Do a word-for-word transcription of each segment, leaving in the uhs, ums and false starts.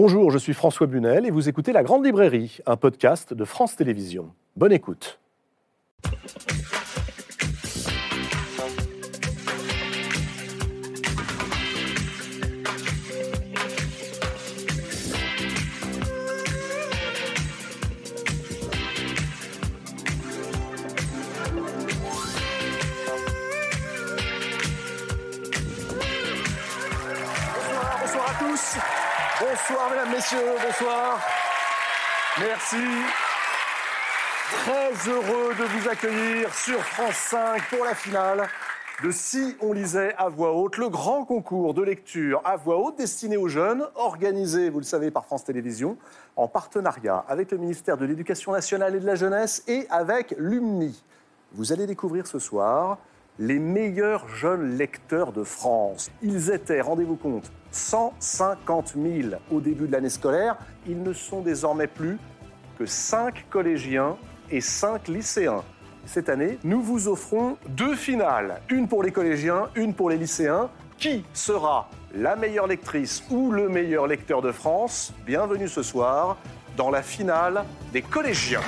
Bonjour, je suis François Bunel et vous écoutez La Grande Librairie, un podcast de France Télévisions. Bonne écoute. Bonsoir, mesdames, messieurs, bonsoir. Merci. Très heureux de vous accueillir sur France cinq pour la finale de Si on lisait à voix haute, le grand concours de lecture à voix haute destiné aux jeunes, organisé, vous le savez, par France Télévisions, en partenariat avec le ministère de l'Éducation nationale et de la jeunesse et avec l'UMNI. Vous allez découvrir ce soir les meilleurs jeunes lecteurs de France. Ils étaient, rendez-vous compte, cent cinquante mille au début de l'année scolaire. Ils ne sont désormais plus que cinq collégiens et cinq lycéens. Cette année, nous vous offrons deux finales, une pour les collégiens, une pour les lycéens. Qui sera la meilleure lectrice ou le meilleur lecteur de France ? Bienvenue ce soir dans la finale des collégiens.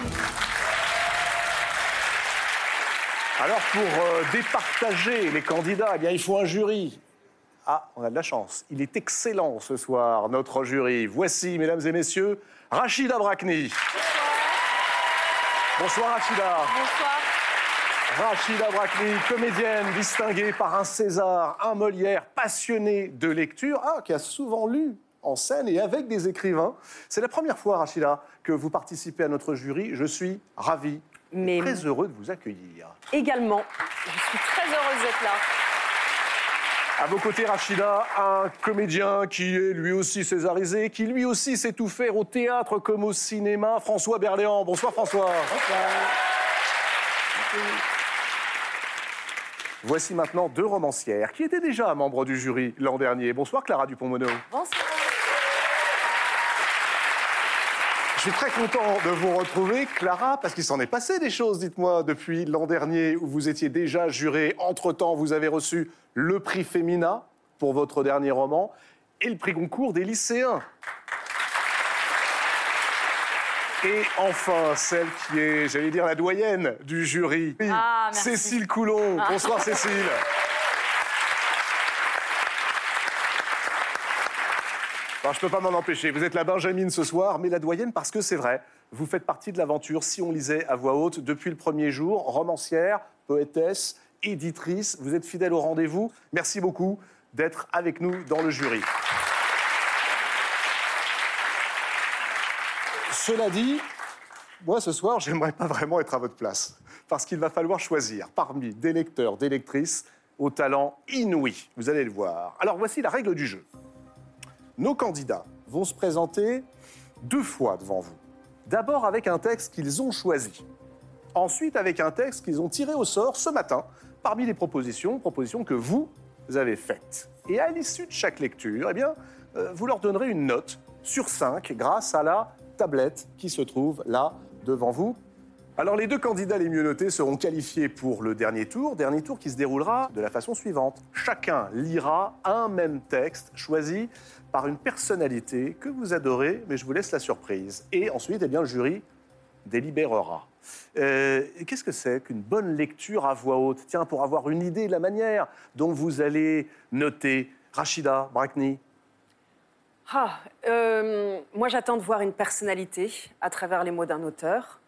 Alors pour euh, départager les candidats, eh bien, il faut un jury. Ah, on a de la chance. Il est excellent ce soir, notre jury. Voici, mesdames et messieurs, Rachida Brakni. Bonsoir. Bonsoir, Rachida. Bonsoir. Rachida Brakni, comédienne distinguée par un César, un Molière, passionnée de lecture, ah, qui a souvent lu en scène et avec des écrivains. C'est la première fois, Rachida, que vous participez à notre jury. Je suis ravi. Mais très heureux de vous accueillir. Également, je suis très heureuse d'être là. À vos côtés, Rachida, un comédien qui est lui aussi césarisé, qui lui aussi sait tout faire au théâtre comme au cinéma, François Berléand. Bonsoir, François. Bonsoir. Merci. Voici maintenant deux romancières qui étaient déjà membres du jury l'an dernier. Bonsoir, Clara Dupont-Monod. Bonsoir. Je suis très content de vous retrouver, Clara, parce qu'il s'en est passé des choses, dites-moi, depuis l'an dernier où vous étiez déjà jurée. Entre-temps, vous avez reçu le prix Femina pour votre dernier roman et le prix Goncourt des lycéens. Et enfin, celle qui est, j'allais dire, la doyenne du jury, ah, merci. Cécile Coulon. Ah. Bonsoir, Cécile. Alors, je ne peux pas m'en empêcher, vous êtes la Benjamine ce soir, mais la doyenne parce que c'est vrai, vous faites partie de l'aventure Si on lisait à voix haute depuis le premier jour, romancière, poétesse, éditrice, vous êtes fidèle au rendez-vous. Merci beaucoup d'être avec nous dans le jury. Cela dit, moi ce soir, j'aimerais pas vraiment être à votre place, parce qu'il va falloir choisir parmi des lecteurs, des lectrices au talent inouï, vous allez le voir. Alors voici la règle du jeu. Nos candidats vont se présenter deux fois devant vous. D'abord avec un texte qu'ils ont choisi. Ensuite avec un texte qu'ils ont tiré au sort ce matin parmi les propositions, propositions que vous avez faites. Et à l'issue de chaque lecture, eh bien, euh, vous leur donnerez une note sur cinq grâce à la tablette qui se trouve là devant vous. Alors les deux candidats les mieux notés seront qualifiés pour le dernier tour, dernier tour qui se déroulera de la façon suivante. Chacun lira un même texte choisi par une personnalité que vous adorez, mais je vous laisse la surprise. Et ensuite, eh bien, le jury délibérera. Euh, qu'est-ce que c'est qu'une bonne lecture à voix haute ? Tiens, pour avoir une idée de la manière dont vous allez noter Rachida Brakni. Ah, euh, moi, j'attends de voir une personnalité à travers les mots d'un auteur.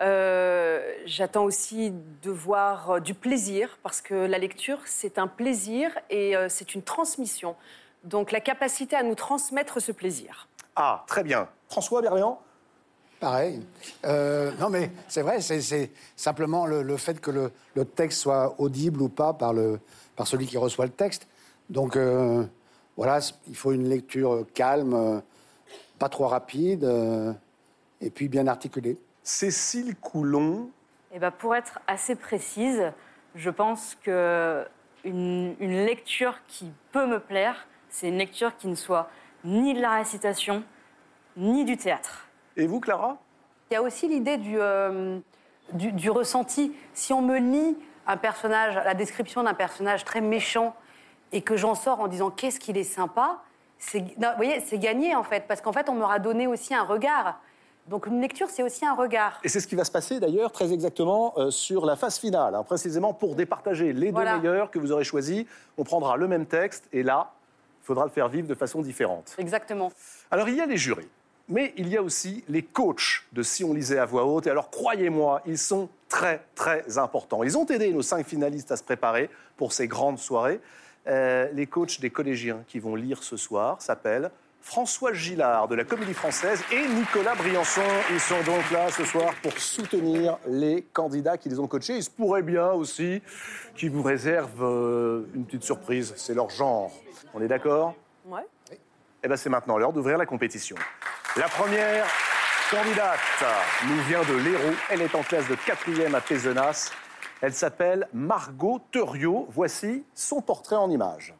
Euh, j'attends aussi de voir du plaisir, parce que la lecture, c'est un plaisir et euh, c'est une transmission. Donc, la capacité à nous transmettre ce plaisir. Ah, très bien. François Berléand ? Pareil. Euh, non, mais c'est vrai, c'est, c'est simplement le, le fait que le, le texte soit audible ou pas par, le, par celui qui reçoit le texte. Donc, euh, voilà, il faut une lecture calme, pas trop rapide, euh, et puis bien articulée. Cécile Coulon ? Eh ben, pour être assez précise, je pense qu'une une lecture qui peut me plaire, c'est une lecture qui ne soit ni de la récitation, ni du théâtre. Et vous, Clara ? Il y a aussi l'idée du, euh, du, du ressenti. Si on me lit un personnage, la description d'un personnage très méchant et que j'en sors en disant « qu'est-ce qu'il est sympa », C'est, non, vous voyez, c'est gagné, en fait, parce qu'en fait, on m'aura donné aussi un regard. Donc, une lecture, c'est aussi un regard. Et c'est ce qui va se passer, d'ailleurs, très exactement euh, sur la phase finale, hein, précisément pour départager les deux voilà. meilleurs que vous aurez choisis. On prendra le même texte, et là, il faudra le faire vivre de façon différente. Exactement. Alors, il y a les jurés, mais il y a aussi les coachs de Si on lisait à voix haute. Et alors, croyez-moi, ils sont très, très importants. Ils ont aidé nos cinq finalistes à se préparer pour ces grandes soirées. Euh, les coachs des collégiens qui vont lire ce soir s'appellent François Gillard de la Comédie Française et Nicolas Briançon. Ils sont donc là ce soir pour soutenir les candidats qui les ont coachés. Il se pourrait bien aussi qu'ils vous réservent euh, une petite surprise. C'est leur genre. On est d'accord ? Ouais. Eh bien, c'est maintenant l'heure d'ouvrir la compétition. La première candidate nous vient de l'Hérault. Elle est en classe de quatrième à Pézenas. Elle s'appelle Margot Thuriot. Voici son portrait en images.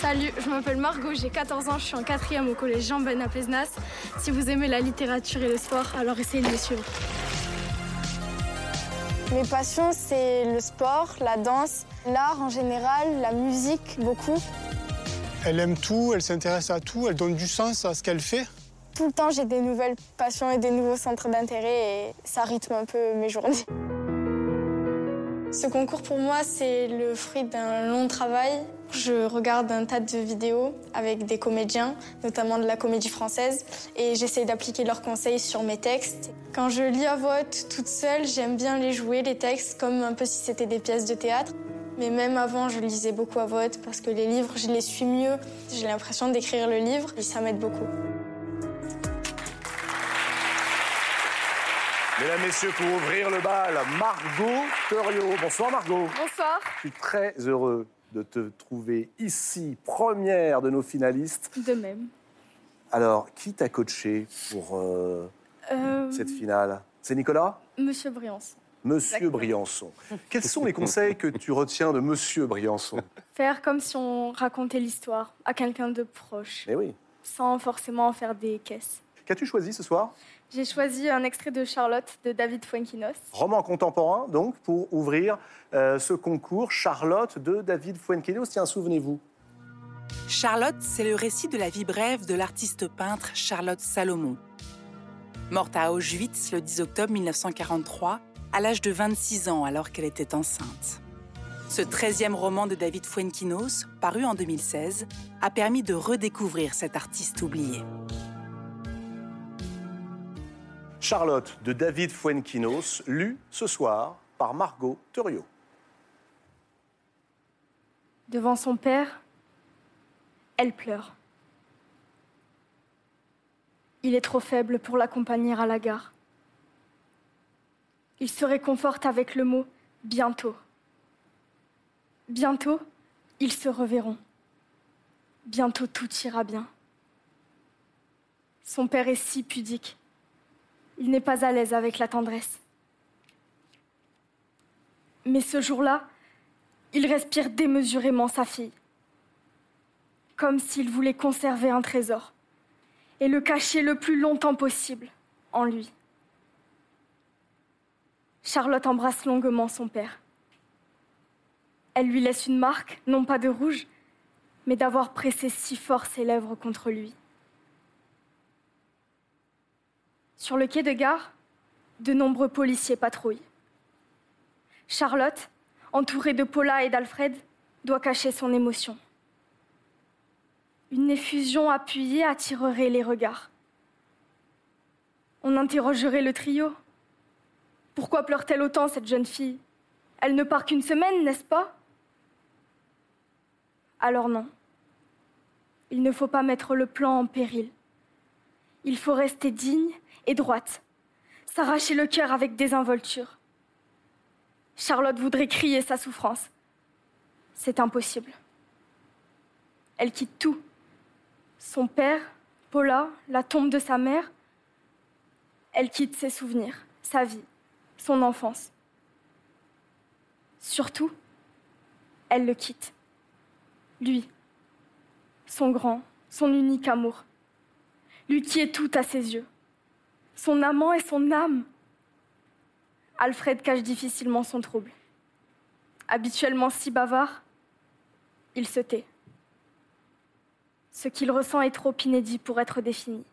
Salut, je m'appelle Margot, j'ai quatorze ans, je suis en quatrième au collège Jean Ben à Pézenas. Si vous aimez la littérature et le sport, alors essayez de me suivre. Mes passions, c'est le sport, la danse, l'art en général, la musique, beaucoup. Elle aime tout, elle s'intéresse à tout, elle donne du sens à ce qu'elle fait. Tout le temps, j'ai des nouvelles passions et des nouveaux centres d'intérêt et ça rythme un peu mes journées. Ce concours, pour moi, c'est le fruit d'un long travail. Je regarde un tas de vidéos avec des comédiens, notamment de la Comédie Française, et j'essaie d'appliquer leurs conseils sur mes textes. Quand je lis à voix haute toute seule, j'aime bien les jouer, les textes, comme un peu si c'était des pièces de théâtre. Mais même avant, je lisais beaucoup à voix haute parce que les livres, je les suis mieux. J'ai l'impression d'écrire le livre et ça m'aide beaucoup. Mesdames, messieurs, pour ouvrir le bal, Margot Thuriot. Bonsoir, Margot. Bonsoir. Je suis très heureux de te trouver ici, première de nos finalistes. De même. Alors, qui t'a coaché pour euh, euh... cette finale ? C'est Nicolas ? Monsieur Briançon. Monsieur Exactement. Briançon. Quels sont les conseils que tu retiens de Monsieur Briançon ? Faire comme si on racontait l'histoire à quelqu'un de proche. Eh oui. Sans forcément en faire des caisses. Qu'as-tu choisi ce soir ? J'ai choisi un extrait de Charlotte, de David Foenkinos. Roman contemporain, donc, pour ouvrir euh, ce concours. Charlotte de David Foenkinos. Tiens, souvenez-vous. Charlotte, c'est le récit de la vie brève de l'artiste-peintre Charlotte Salomon. Morte à Auschwitz le dix octobre mille neuf cent quarante-trois, à l'âge de vingt-six ans, alors qu'elle était enceinte. Ce treizième roman de David Foenkinos, paru en deux mille seize, a permis de redécouvrir cet artiste oublié. Charlotte de David Foenkinos, lue ce soir par Margot Thuriot. Devant son père, elle pleure. Il est trop faible pour l'accompagner à la gare. Il se réconforte avec le mot « bientôt ». Bientôt, ils se reverront. Bientôt, tout ira bien. Son père est si pudique. Il n'est pas à l'aise avec la tendresse. Mais ce jour-là, il respire démesurément sa fille, comme s'il voulait conserver un trésor et le cacher le plus longtemps possible en lui. Charlotte embrasse longuement son père. Elle lui laisse une marque, non pas de rouge, mais d'avoir pressé si fort ses lèvres contre lui. Sur le quai de gare, de nombreux policiers patrouillent. Charlotte, entourée de Paula et d'Alfred, doit cacher son émotion. Une effusion appuyée attirerait les regards. On interrogerait le trio. Pourquoi pleure-t-elle autant, cette jeune fille ? Elle ne part qu'une semaine, n'est-ce pas ? Alors non. Il ne faut pas mettre le plan en péril. Il faut rester digne et droite, s'arracher le cœur avec désinvolture. Charlotte voudrait crier sa souffrance. C'est impossible. Elle quitte tout. Son père, Paula, la tombe de sa mère. Elle quitte ses souvenirs, sa vie, son enfance. Surtout, elle le quitte. Lui, son grand, son unique amour. Lui qui est tout à ses yeux. Son amant et son âme. Alfred cache difficilement son trouble. habituellement si bavard, il se tait. Ce qu'il ressent est trop inédit pour être défini.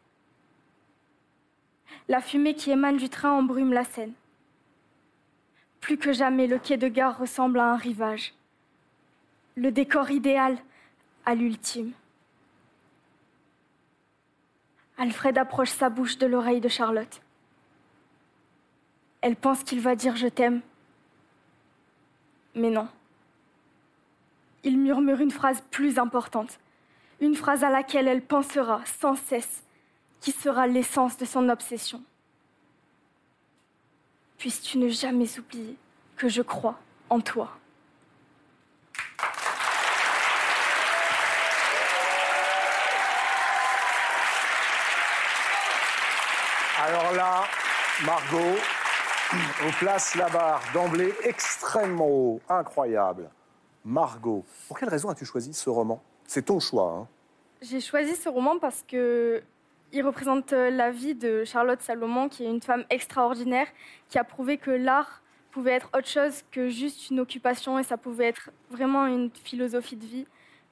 La fumée qui émane du train embrume la Seine. Plus que jamais, le quai de gare ressemble à un rivage. Le décor idéal à l'ultime. Alfred approche sa bouche de l'oreille de Charlotte. Elle pense qu'il va dire « je t'aime ». Mais non. Il murmure une phrase plus importante, une phrase à laquelle elle pensera sans cesse, qui sera l'essence de son obsession. Puisses-tu ne jamais oublier que je crois en toi. Alors là, Margot, on place la barre d'emblée extrêmement haut, incroyable. Margot, pour quelle raison as-tu choisi ce roman? C'est ton choix, hein. J'ai choisi ce roman parce que il représente la vie de Charlotte Salomon, qui est une femme extraordinaire, qui a prouvé que l'art pouvait être autre chose que juste une occupation, et ça pouvait être vraiment une philosophie de vie.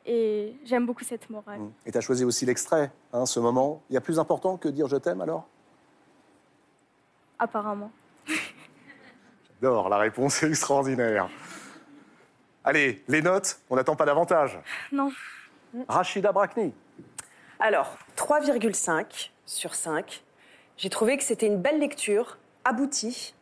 Et j'aime beaucoup cette morale. Et tu as choisi aussi l'extrait, hein, ce moment. Il y a plus important que dire « je t'aime » alors ? Apparemment. J'adore, la réponse est extraordinaire. Allez, les notes, on n'attend pas davantage. Non. Rachida Brakni. Alors, trois virgule cinq sur cinq. J'ai trouvé que c'était une belle lecture, aboutie.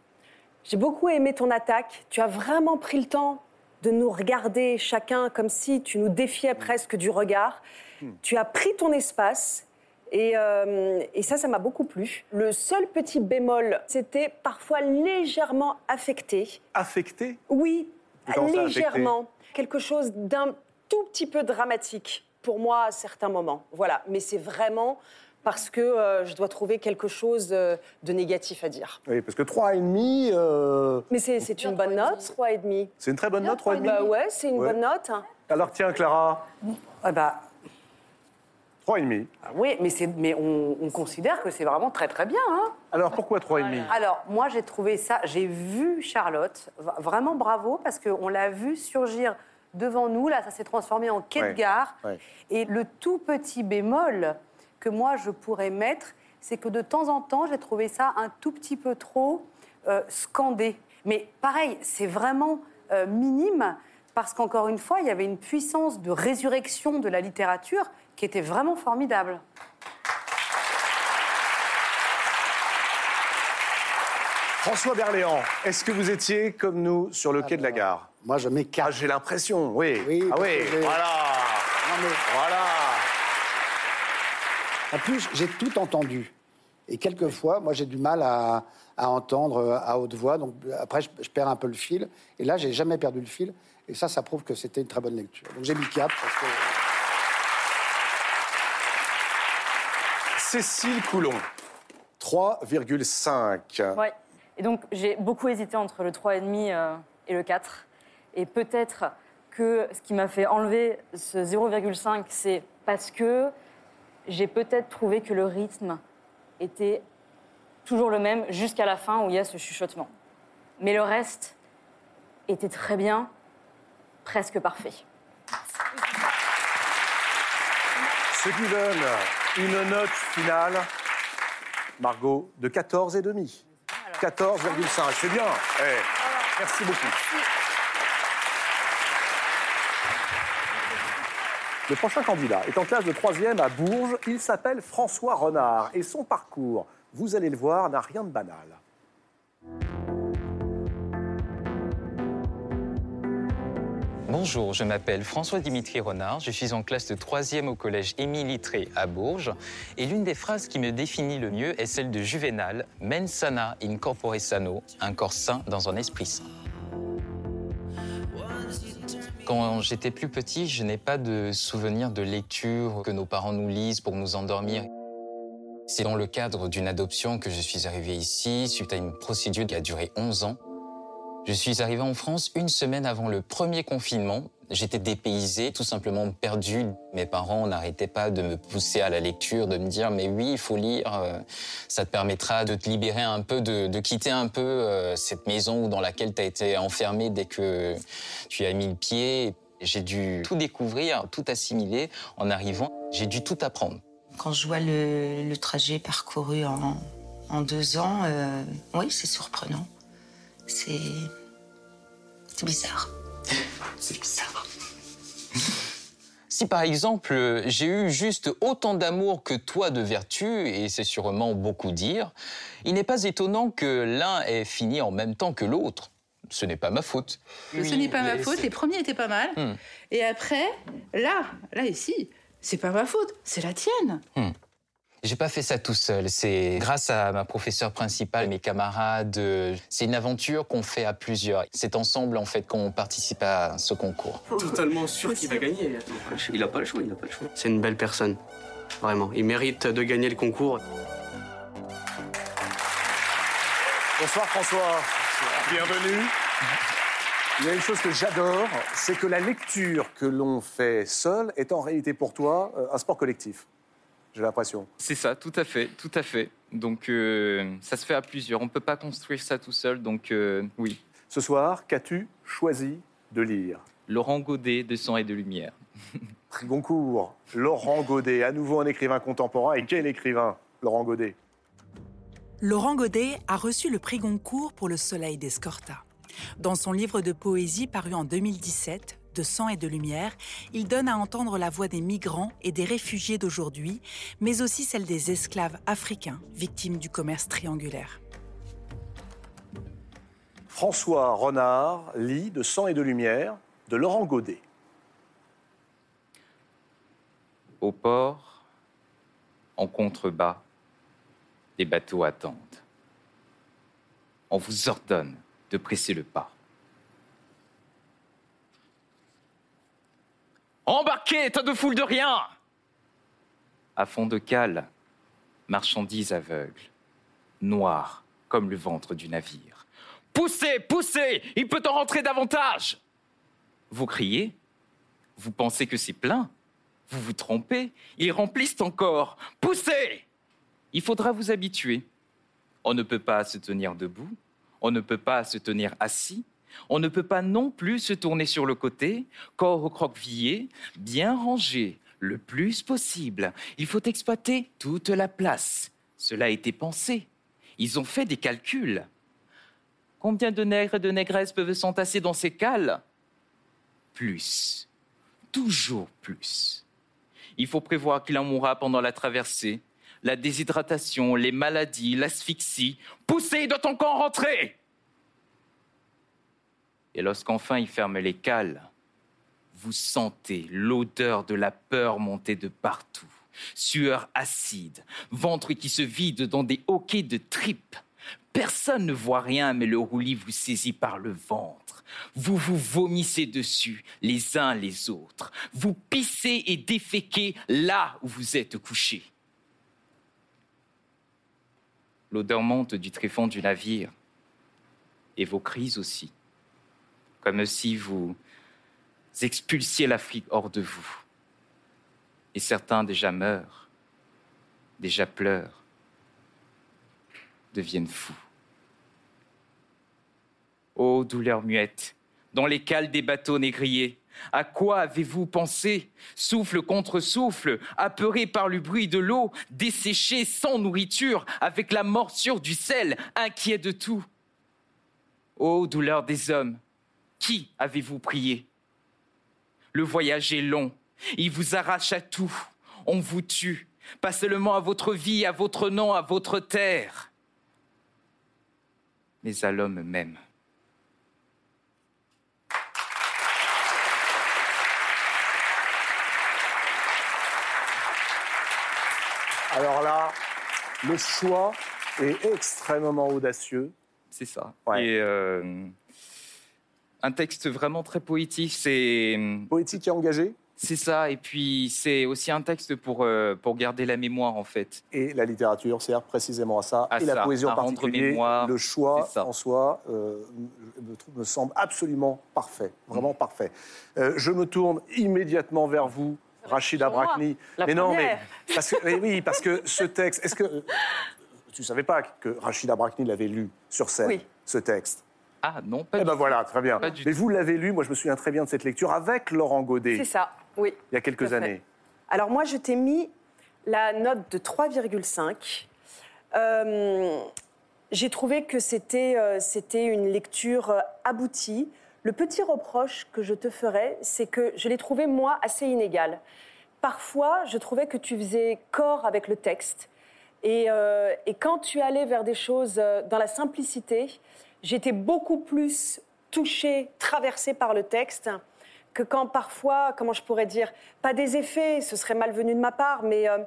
J'ai beaucoup aimé ton attaque. Tu as vraiment pris le temps de nous regarder chacun comme si tu nous défiais presque du regard. Mmh. Tu as pris ton espace et, euh, et ça, ça m'a beaucoup plu. Le seul petit bémol, c'était parfois légèrement affecté. Affecté ? Oui, légèrement. Affecté. Quelque chose d'un tout petit peu dramatique. Pour moi, à certains moments, voilà. Mais c'est vraiment parce que euh, je dois trouver quelque chose euh, de négatif à dire. Oui, parce que trois virgule cinq... Euh... Mais c'est, c'est une bonne note, trois virgule cinq. C'est une très bonne note, trois virgule cinq. Bah ouais, c'est une ouais. bonne note. Alors tiens, Clara. Ah bah... trois virgule cinq. Ah oui, mais, c'est, mais on, on considère que c'est vraiment très, très bien. Hein. Alors, pourquoi trois virgule cinq ? Alors, moi, j'ai trouvé ça... J'ai vu Charlotte, vraiment bravo, parce qu'on l'a vu surgir... Devant nous, là, ça s'est transformé en quai ouais, de gare. Ouais. Et le tout petit bémol que moi, je pourrais mettre, c'est que de temps en temps, j'ai trouvé ça un tout petit peu trop euh, scandé. Mais pareil, c'est vraiment euh, minime, parce qu'encore une fois, il y avait une puissance de résurrection de la littérature qui était vraiment formidable. François Berléand, est-ce que vous étiez, comme nous, sur le ah quai de la gare ? Moi, je m'écarte. Ah, j'ai l'impression, oui. oui ah oui, voilà. Non, mais... Voilà. En plus, j'ai tout entendu. Et quelquefois, moi, j'ai du mal à, à entendre à haute voix. Donc après, je, je perds un peu le fil. Et là, j'ai jamais perdu le fil. Et ça, ça prouve que c'était une très bonne lecture. Donc j'ai mis quatre parce que... Cécile Coulon, trois virgule cinq. Oui. Et donc, j'ai beaucoup hésité entre le trois virgule cinq... Euh... et le quatre. Et peut-être que ce qui m'a fait enlever ce zéro virgule cinq, c'est parce que j'ai peut-être trouvé que le rythme était toujours le même jusqu'à la fin où il y a ce chuchotement. Mais le reste était très bien, presque parfait. Ce qui donne une note finale, Margot, de quatorze virgule cinq. quatorze virgule cinq, c'est bien. Hey. Merci beaucoup. Le prochain candidat est en classe de troisième à Bourges. Il s'appelle François Renard et son parcours, vous allez le voir, n'a rien de banal. Bonjour, je m'appelle François-Dimitri Renard, je suis en classe de troisième au collège Émile-Littré à Bourges et l'une des phrases qui me définit le mieux est celle de Juvénal « Mens sana in corpore sano », un corps sain dans un esprit sain. Quand j'étais plus petit, je n'ai pas de souvenir de lecture que nos parents nous lisent pour nous endormir. C'est dans le cadre d'une adoption que je suis arrivé ici, suite à une procédure qui a duré onze ans. Je suis arrivé en France une semaine avant le premier confinement, J'étais dépaysé, tout simplement perdu. Mes parents n'arrêtaient pas de me pousser à la lecture, de me dire « mais oui, il faut lire, ça te permettra de te libérer un peu, de, de quitter un peu cette maison dans laquelle tu as été enfermé dès que tu as mis le pied ». J'ai dû tout découvrir, tout assimiler en arrivant. J'ai dû tout apprendre. Quand je vois le, le trajet parcouru en, en deux ans, euh, oui, c'est surprenant. C'est... c'est bizarre. C'est bizarre. Si par exemple, j'ai eu juste autant d'amour que toi de vertu, et c'est sûrement beaucoup dire, il n'est pas étonnant que l'un ait fini en même temps que l'autre. Ce n'est pas ma faute. Oui, ce n'est pas ma faute, c'est... les premiers étaient pas mal. Hmm. Et après, là, là ici, c'est pas ma faute, c'est la tienne. Hmm. J'ai pas fait ça tout seul, c'est grâce à ma professeure principale, mes camarades. C'est une aventure qu'on fait à plusieurs. C'est ensemble, en fait, qu'on participe à ce concours. Totalement sûr qu'il va gagner. Il a pas le choix, il a pas le choix. C'est une belle personne, vraiment. Il mérite de gagner le concours. Bonsoir François. Bonsoir. Bienvenue. Il y a une chose que j'adore, c'est que la lecture que l'on fait seul est en réalité pour toi un sport collectif. J'ai l'impression. C'est ça, tout à fait, tout à fait. Donc, euh, ça se fait à plusieurs. On ne peut pas construire ça tout seul, donc euh, oui. Ce soir, qu'as-tu choisi de lire ? Laurent Gaudé, de Sang et de Lumière. Prix Goncourt, Laurent Gaudé, à nouveau un écrivain contemporain. Et quel écrivain, Laurent Gaudé ? Laurent Gaudé a reçu le prix Goncourt pour Le Soleil d'Escorta. Dans son livre de poésie paru en deux mille dix-sept, de sang et de lumière, il donne à entendre la voix des migrants et des réfugiés d'aujourd'hui, mais aussi celle des esclaves africains, victimes du commerce triangulaire. François Renard lit de sang et de lumière de Laurent Gaudé. Au port, en contrebas, les bateaux attendent. On vous ordonne de presser le pas. Embarquez, tas de foule de rien! À fond de cale, marchandises aveugles, noires comme le ventre du navire. Poussez, poussez, il peut en rentrer davantage! Vous criez, vous pensez que c'est plein, vous vous trompez, ils remplissent encore. Poussez! Il faudra vous habituer. On ne peut pas se tenir debout, on ne peut pas se tenir assis. On ne peut pas non plus se tourner sur le côté, corps recroquevillé, bien rangé, le plus possible. Il faut exploiter toute la place. Cela a été pensé. Ils ont fait des calculs. Combien de nègres et de négresses peuvent s'entasser dans ces cales ? Plus. Toujours plus. Il faut prévoir qu'il en mourra pendant la traversée. La déshydratation, les maladies, l'asphyxie. Poussez, il doit encore rentrer ! Et lorsqu'enfin il ferme les cales, vous sentez l'odeur de la peur monter de partout. Sueur acide, ventre qui se vide dans des hoquets de tripes. Personne ne voit rien, mais le roulis vous saisit par le ventre. Vous vous vomissez dessus, les uns les autres. Vous pissez et déféquez là où vous êtes couché. L'odeur monte du tréfonds du navire, et vos cris aussi. Comme si vous expulsiez l'Afrique hors de vous. Et certains déjà meurent, déjà pleurent, deviennent fous. Ô douleur muette, dans les cales des bateaux négriers, à quoi avez-vous pensé ? Souffle contre souffle, apeuré par le bruit de l'eau, desséché sans nourriture, avec la morsure du sel, inquiet de tout. Ô douleur des hommes, qui avez-vous prié ? Le voyage est long, il vous arrache à tout, on vous tue, pas seulement à votre vie, à votre nom, à votre terre, mais à l'homme même. Alors là, le choix est extrêmement audacieux. C'est ça. Ouais. Et euh... un texte vraiment très poétique, c'est... Poétique et engagé ? C'est ça, et puis c'est aussi un texte pour, euh, pour garder la mémoire, en fait. Et la littérature sert précisément à ça, à et ça, la poésie en particulier. Mémoire, le choix en soi euh, me, me semble absolument parfait, vraiment mmh. parfait. Euh, je me tourne immédiatement vers vous, Rachida Brakni. Mais première. non, mais, parce que, mais oui, parce que ce texte... Est-ce que tu ne savais pas que Rachida Brakni l'avait lu sur scène, oui. ce texte? Ah non, pas eh du ben tout. Voilà, très bien. Pas mais vous l'avez lu, moi je me souviens très bien de cette lecture avec Laurent Gaudé. C'est ça, oui. Il y a quelques années. Alors moi je t'ai mis la note de trois virgule cinq. Euh, j'ai trouvé que c'était, euh, c'était une lecture aboutie. Le petit reproche que je te ferais, c'est que je l'ai trouvé, moi, assez inégale. Parfois, je trouvais que tu faisais corps avec le texte. Et, euh, et quand tu allais vers des choses dans la simplicité, j'étais beaucoup plus touchée, traversée par le texte, que quand parfois, comment je pourrais dire, pas des effets, ce serait malvenu de ma part, mais euh,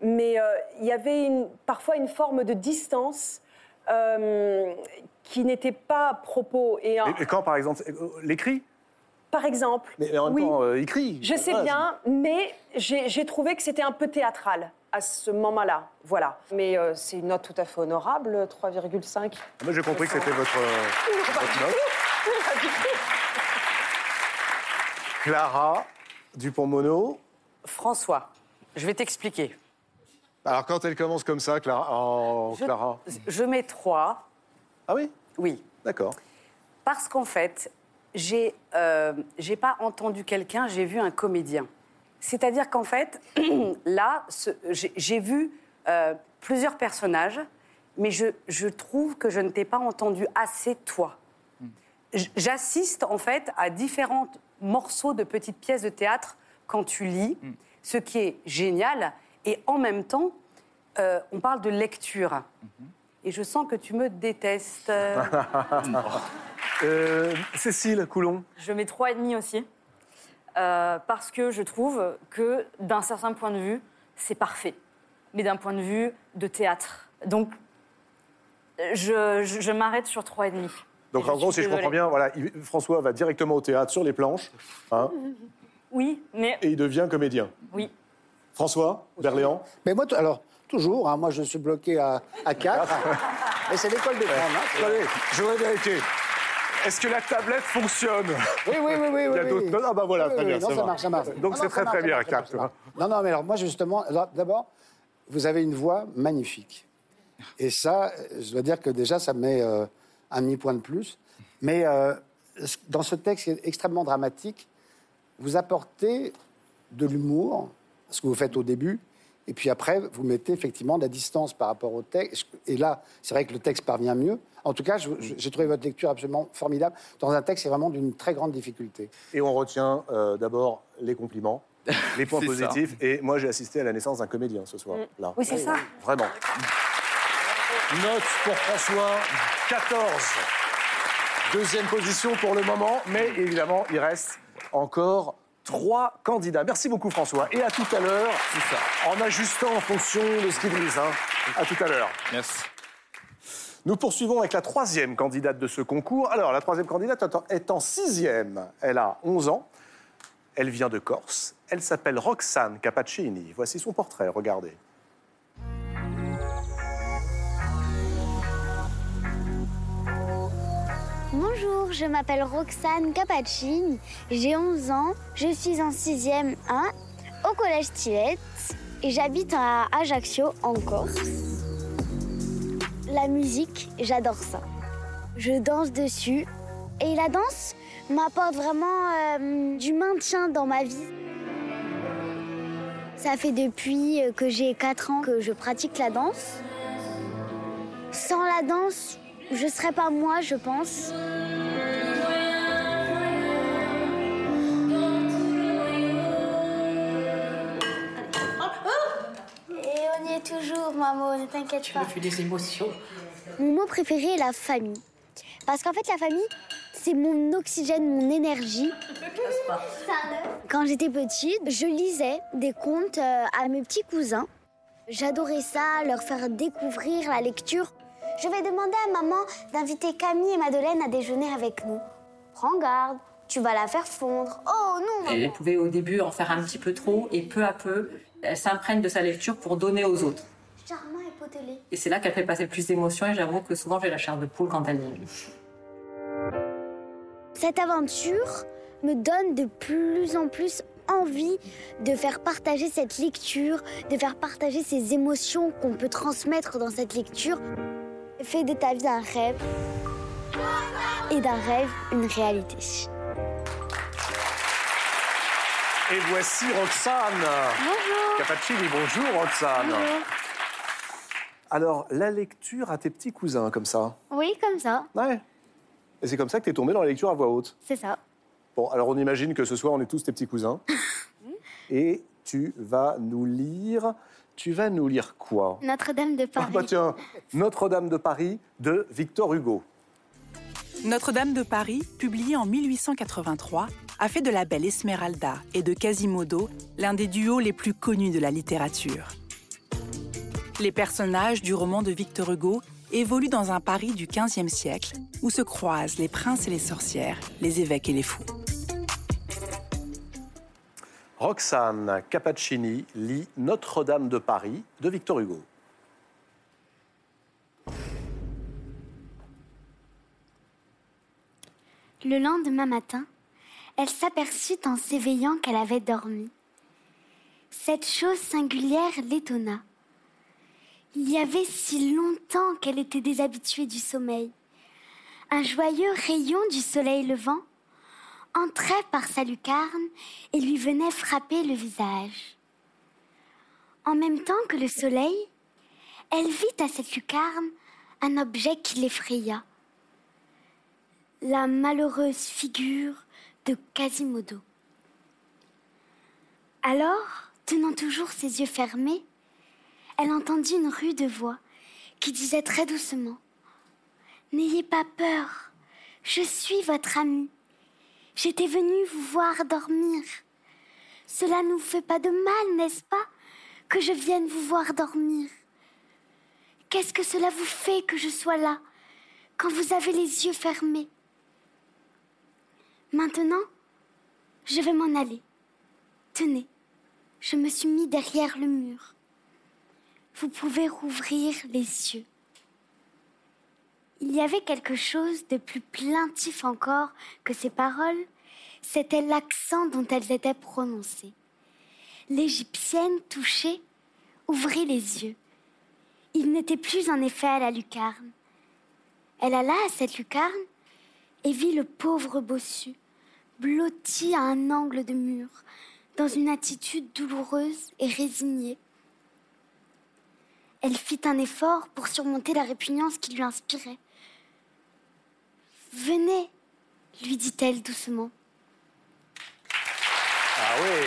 mais euh, y avait une, parfois une forme de distance euh, qui n'était pas à propos. Et, en... et quand, par exemple, l'écrit ? Par exemple. Mais en même oui. temps, euh, écrit. Je sais ah, bien, c'est... mais j'ai, j'ai trouvé que c'était un peu théâtral à ce moment-là. Voilà. Mais euh, c'est une note tout à fait honorable, trois virgule cinq. Ah, mais j'ai compris que c'était votre, euh, votre note. Clara Dupont-Monod. François, je vais t'expliquer. Alors, quand elle commence comme ça, Clara... Oh, je, Clara. je mets trois. Ah oui ? Oui. D'accord. Parce qu'en fait, j'ai, euh, j'ai pas entendu quelqu'un, j'ai vu un comédien. C'est-à-dire qu'en fait, là, ce, j'ai, j'ai vu euh, plusieurs personnages, mais je, je trouve que je ne t'ai pas entendu assez, toi. J'assiste, en fait, à différents morceaux de petites pièces de théâtre quand tu lis, ce qui est génial, et en même temps, euh, on parle de lecture. Mm-hmm. Et je sens que tu me détestes. euh, Cécile Coulon. Je mets trois virgule cinq aussi, euh, parce que je trouve que, d'un certain point de vue, c'est parfait. Mais d'un point de vue de théâtre. Donc, je, je, je m'arrête sur trois virgule cinq. Donc, en gros, si désolée. je comprends bien, voilà, François va directement au théâtre, sur les planches. Hein, oui, mais... Et il devient comédien. Oui. François Berléand. Mais moi, t- alors... Toujours, hein, moi je suis bloqué à, à quatre. Mais c'est l'école des grands. Ouais. Hein, je voudrais vérifier. Est-ce que la tablette fonctionne ? Oui, oui, oui, oui. Il y a oui, d'autres. Oui. Non, non, bah voilà, oui, très oui, bien. Non, ça, ça marche, ça marche. Donc non, c'est non, très, marche, très bien à quatre. Non, non, mais alors moi justement, alors, d'abord, vous avez une voix magnifique. Et ça, je dois dire que déjà, ça met euh, un demi-point de plus. Mais euh, dans ce texte qui est extrêmement dramatique, vous apportez de l'humour, ce que vous faites au début. Et puis après, vous mettez effectivement de la distance par rapport au texte. Et là, c'est vrai que le texte parvient mieux. En tout cas, je, je, j'ai trouvé votre lecture absolument formidable. Dans un texte, c'est vraiment d'une très grande difficulté. Et on retient euh, d'abord les compliments, les points positifs. Ça. Et moi, j'ai assisté à la naissance d'un comédien ce soir. Mmh. Là. Oui, c'est oui, ça. Oui. Vraiment. Note pour François, quatorze. Deuxième position pour le moment. Mais évidemment, il reste encore... Trois candidats. Merci beaucoup, François. Et à tout à l'heure, c'est ça. En ajustant en fonction de ce qu'ils disent. Hein. À tout à l'heure. Merci. Nous poursuivons avec la troisième candidate de ce concours. Alors, la troisième candidate est en sixième. Elle a onze ans. Elle vient de Corse. Elle s'appelle Roxane Capaccini. Voici son portrait. Regardez. Bonjour, je m'appelle Roxane Capaccini, j'ai onze ans, je suis en sixième un au collège Tillette et j'habite à Ajaccio, en Corse. La musique, j'adore ça. Je danse dessus et la danse m'apporte vraiment euh, du maintien dans ma vie. Ça fait depuis que j'ai quatre ans que je pratique la danse. Sans la danse, je ne serais pas moi, je pense. Et on y est toujours, maman, ne t'inquiète pas. Je fais des émotions. Mon mot préféré est la famille. Parce qu'en fait, la famille, c'est mon oxygène, mon énergie. Quand j'étais petite, je lisais des contes à mes petits cousins. J'adorais ça, leur faire découvrir la lecture. Je vais demander à maman d'inviter Camille et Madeleine à déjeuner avec nous. Prends garde, tu vas la faire fondre. Oh non! Elle pouvait au début en faire un petit peu trop et peu à peu, elle s'imprègne de sa lecture pour donner aux autres. Charmant et potelé. Et c'est là qu'elle fait passer plus d'émotions et j'avoue que souvent j'ai la chair de poule quand elle lit. Cette aventure me donne de plus en plus envie de faire partager cette lecture, de faire partager ces émotions qu'on peut transmettre dans cette lecture. Fais de ta vie un rêve et d'un rêve une réalité. Et voici Roxane. Bonjour. Capaccini, bonjour Roxane. Bonjour. Alors, la lecture à tes petits cousins, comme ça? Oui, comme ça. Ouais. Et c'est comme ça que t'es tombée dans la lecture à voix haute? C'est ça. Bon, alors on imagine que ce soir, on est tous tes petits cousins. Et tu vas nous lire... Tu vas nous lire quoi? Notre-Dame de Paris. Ah bah tiens, Notre-Dame de Paris de Victor Hugo. Notre-Dame de Paris, publiée en mille huit cent quatre-vingt-trois, a fait de la belle Esmeralda et de Quasimodo l'un des duos les plus connus de la littérature. Les personnages du roman de Victor Hugo évoluent dans un Paris du quinzième siècle où se croisent les princes et les sorcières, les évêques et les fous. Roxane Capaccini lit Notre-Dame de Paris de Victor Hugo. Le lendemain matin, elle s'aperçut en s'éveillant qu'elle avait dormi. Cette chose singulière l'étonna. Il y avait si longtemps qu'elle était déshabituée du sommeil. Un joyeux rayon du soleil levant entrait par sa lucarne et lui venait frapper le visage. En même temps que le soleil, elle vit à cette lucarne un objet qui l'effraya. La malheureuse figure de Quasimodo. Alors, tenant toujours ses yeux fermés, elle entendit une rude voix qui disait très doucement « N'ayez pas peur, je suis votre amie. J'étais venue vous voir dormir. Cela ne vous fait pas de mal, n'est-ce pas, que je vienne vous voir dormir? Qu'est-ce que cela vous fait que je sois là, quand vous avez les yeux fermés? Maintenant, je vais m'en aller. Tenez, je me suis mis derrière le mur. Vous pouvez rouvrir les yeux. » Il y avait quelque chose de plus plaintif encore que ces paroles, c'était l'accent dont elles étaient prononcées. L'Égyptienne, touchée, ouvrit les yeux. Il n'était plus en effet à la lucarne. Elle alla à cette lucarne et vit le pauvre bossu, blotti à un angle de mur, dans une attitude douloureuse et résignée. Elle fit un effort pour surmonter la répugnance qui lui inspirait. « Venez !» lui dit-elle doucement. Ah oui,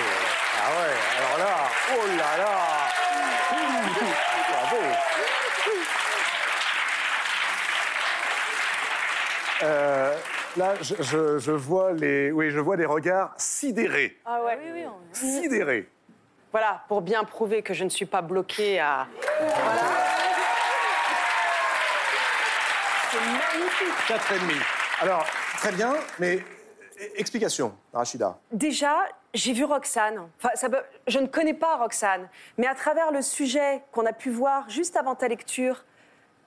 ah oui, alors là, oh là là, bravo. euh, Là, je, je, je, vois les, oui, je vois les regards sidérés. Ah ouais, oui, oui, on... Sidérés. Voilà, pour bien prouver que je ne suis pas bloquée à... Voilà. C'est magnifique. Quatre et demi. Alors, très bien, mais explication, Rachida. Déjà, j'ai vu Roxane. Enfin, ça peut... Je ne connais pas Roxane, mais à travers le sujet qu'on a pu voir juste avant ta lecture,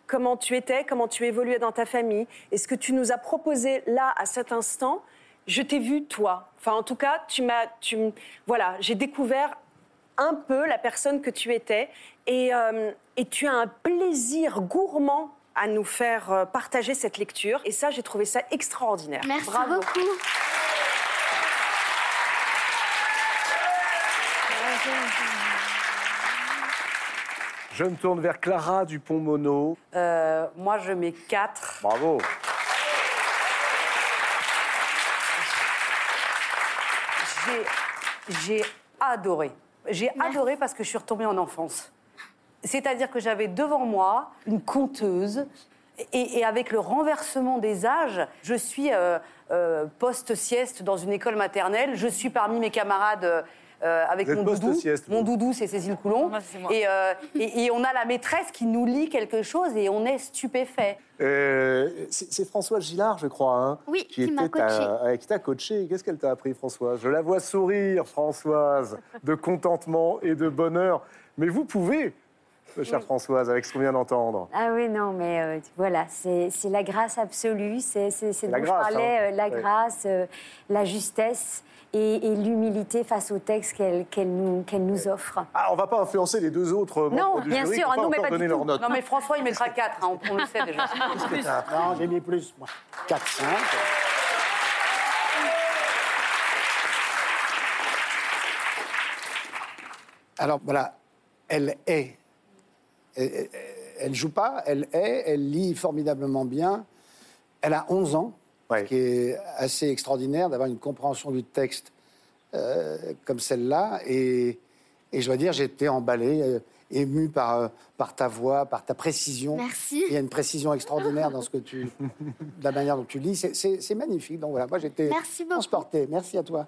comment tu étais, comment tu évoluais dans ta famille, et ce que tu nous as proposé là, à cet instant, je t'ai vu, toi. Enfin, en tout cas, tu m'as... Tu... Voilà, j'ai découvert... un peu la personne que tu étais et, euh, et tu as un plaisir gourmand à nous faire euh, partager cette lecture et ça, j'ai trouvé ça extraordinaire. Merci Bravo. beaucoup. Je me tourne vers Clara Dupont-Monod. Euh, moi, je mets quatre. Bravo. J'ai, j'ai adoré. J'ai Merci. adoré parce que je suis retombée en enfance. C'est-à-dire que j'avais devant moi une conteuse et, et avec le renversement des âges, je suis euh, euh, post-sieste dans une école maternelle, je suis parmi mes camarades euh, avec mon doudou. Sieste, mon doudou, c'est Cécile Coulon. Moi, c'est moi. Et, euh, et, et on a la maîtresse qui nous lit quelque chose et on est stupéfait. Euh, c'est, c'est François Gillard, je crois. Hein, oui, qui, qui m'a coachée. Qui t'a coachée. Qu'est-ce qu'elle t'a appris, Françoise? Je la vois sourire, Françoise, de contentement et de bonheur. Mais vous pouvez... Chère oui. Françoise, avec ce qu'on vient d'entendre. Ah oui, non, mais euh, voilà, c'est, c'est la grâce absolue, c'est, c'est, c'est dont grâce, je parlais, hein. euh, la ouais. grâce, euh, la justesse et, et l'humilité face au texte qu'elle, qu'elle, nous, qu'elle nous offre. Ah, on ne va pas influencer les deux autres membres non, du jury, sûr, on ne va pas nous, encore donner leur note. Non, mais François, il mettra quatre, hein, on, on le sait déjà. Non, j'ai mis plus, moi. quatre, cinq Alors, voilà, elle est... Elle ne joue pas, elle est, elle lit formidablement bien. Elle a onze ans, oui. Ce qui est assez extraordinaire d'avoir une compréhension du texte euh, comme celle-là. Et, et je dois dire, j'étais emballé, euh, ému par, euh, par ta voix, par ta précision. Merci. Il y a une précision extraordinaire dans ce que tu, de la manière dont tu lis. C'est, c'est, c'est magnifique. Donc voilà, moi j'étais merci transporté. Merci à toi.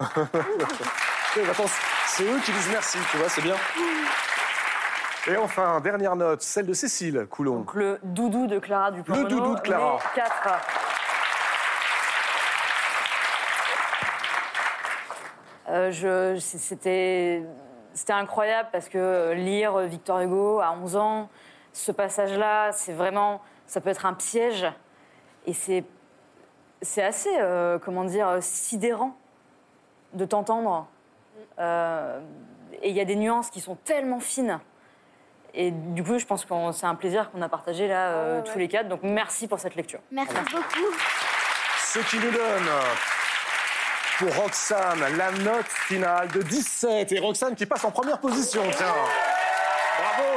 C'est eux qui disent merci, tu vois, c'est bien. Et enfin, dernière note, celle de Cécile Coulon. Donc le doudou de Clara Dupont-Monod. Le doudou de Clara. quatre. Euh, je, c'était, c'était incroyable parce que lire Victor Hugo à onze ans, ce passage-là, c'est vraiment, ça peut être un piège. Et c'est, c'est assez, euh, comment dire, sidérant de t'entendre. Euh, et il y a des nuances qui sont tellement fines. Et du coup, je pense que c'est un plaisir qu'on a partagé là, euh, ah, ouais. tous les quatre. Donc, merci pour cette lecture. Merci voilà. beaucoup. Ce qui nous donne, pour Roxane, la note finale de dix-sept. Et Roxane qui passe en première position. Tiens. Bravo.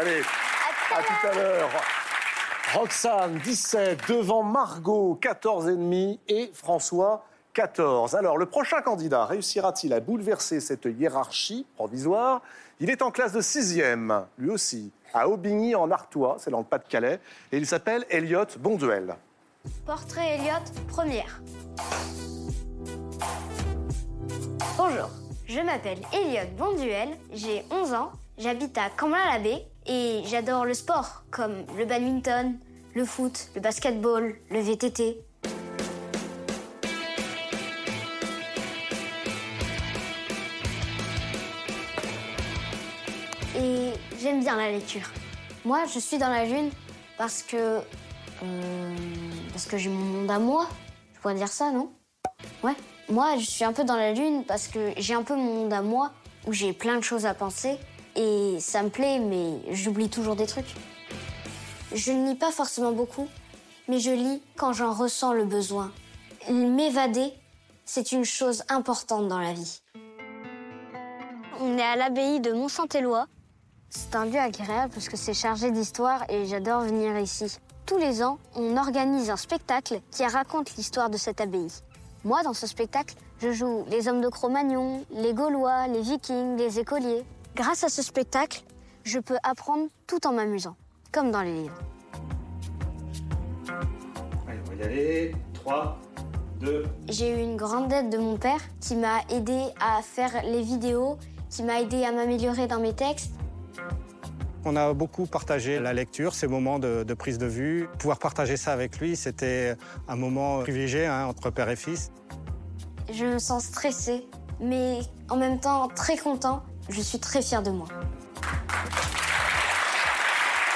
Merci. Allez, à, à tout à l'heure. Roxane, dix-sept, devant Margot, quatorze virgule cinq et François, quatorze. Alors, le prochain candidat réussira-t-il à bouleverser cette hiérarchie provisoire? Il est en classe de sixième, lui aussi, à Aubigny-en-Artois, c'est dans le Pas-de-Calais, et il s'appelle Elliot Bonduel. Portrait Elliot, première. Bonjour, je m'appelle Elliot Bonduel, j'ai onze ans, j'habite à Camblin-la-Baie et j'adore le sport, comme le badminton, le foot, le basketball, le V T T... J'aime bien la lecture. Moi, je suis dans la lune parce que... Euh, parce que j'ai mon monde à moi. Je pourrais dire ça, non? Ouais. Moi, je suis un peu dans la lune parce que j'ai un peu mon monde à moi où j'ai plein de choses à penser et ça me plaît, mais j'oublie toujours des trucs. Je ne lis pas forcément beaucoup, mais je lis quand j'en ressens le besoin. M'évader, c'est une chose importante dans la vie. On est à l'abbaye de Mont-Saint-Éloi. C'est un lieu agréable parce que c'est chargé d'histoire et j'adore venir ici. Tous les ans, on organise un spectacle qui raconte l'histoire de cette abbaye. Moi, dans ce spectacle, je joue les hommes de Cro-Magnon, les Gaulois, les Vikings, les écoliers. Grâce à ce spectacle, je peux apprendre tout en m'amusant, comme dans les livres. Allez, on va y aller. trois, deux... J'ai eu une grande aide de mon père qui m'a aidée à faire les vidéos, qui m'a aidée à m'améliorer dans mes textes. On a beaucoup partagé la lecture, ces moments de, de prise de vue. Pouvoir partager ça avec lui, c'était un moment privilégié hein, entre père et fils. Je me sens stressée, mais en même temps très content. Je suis très fière de moi.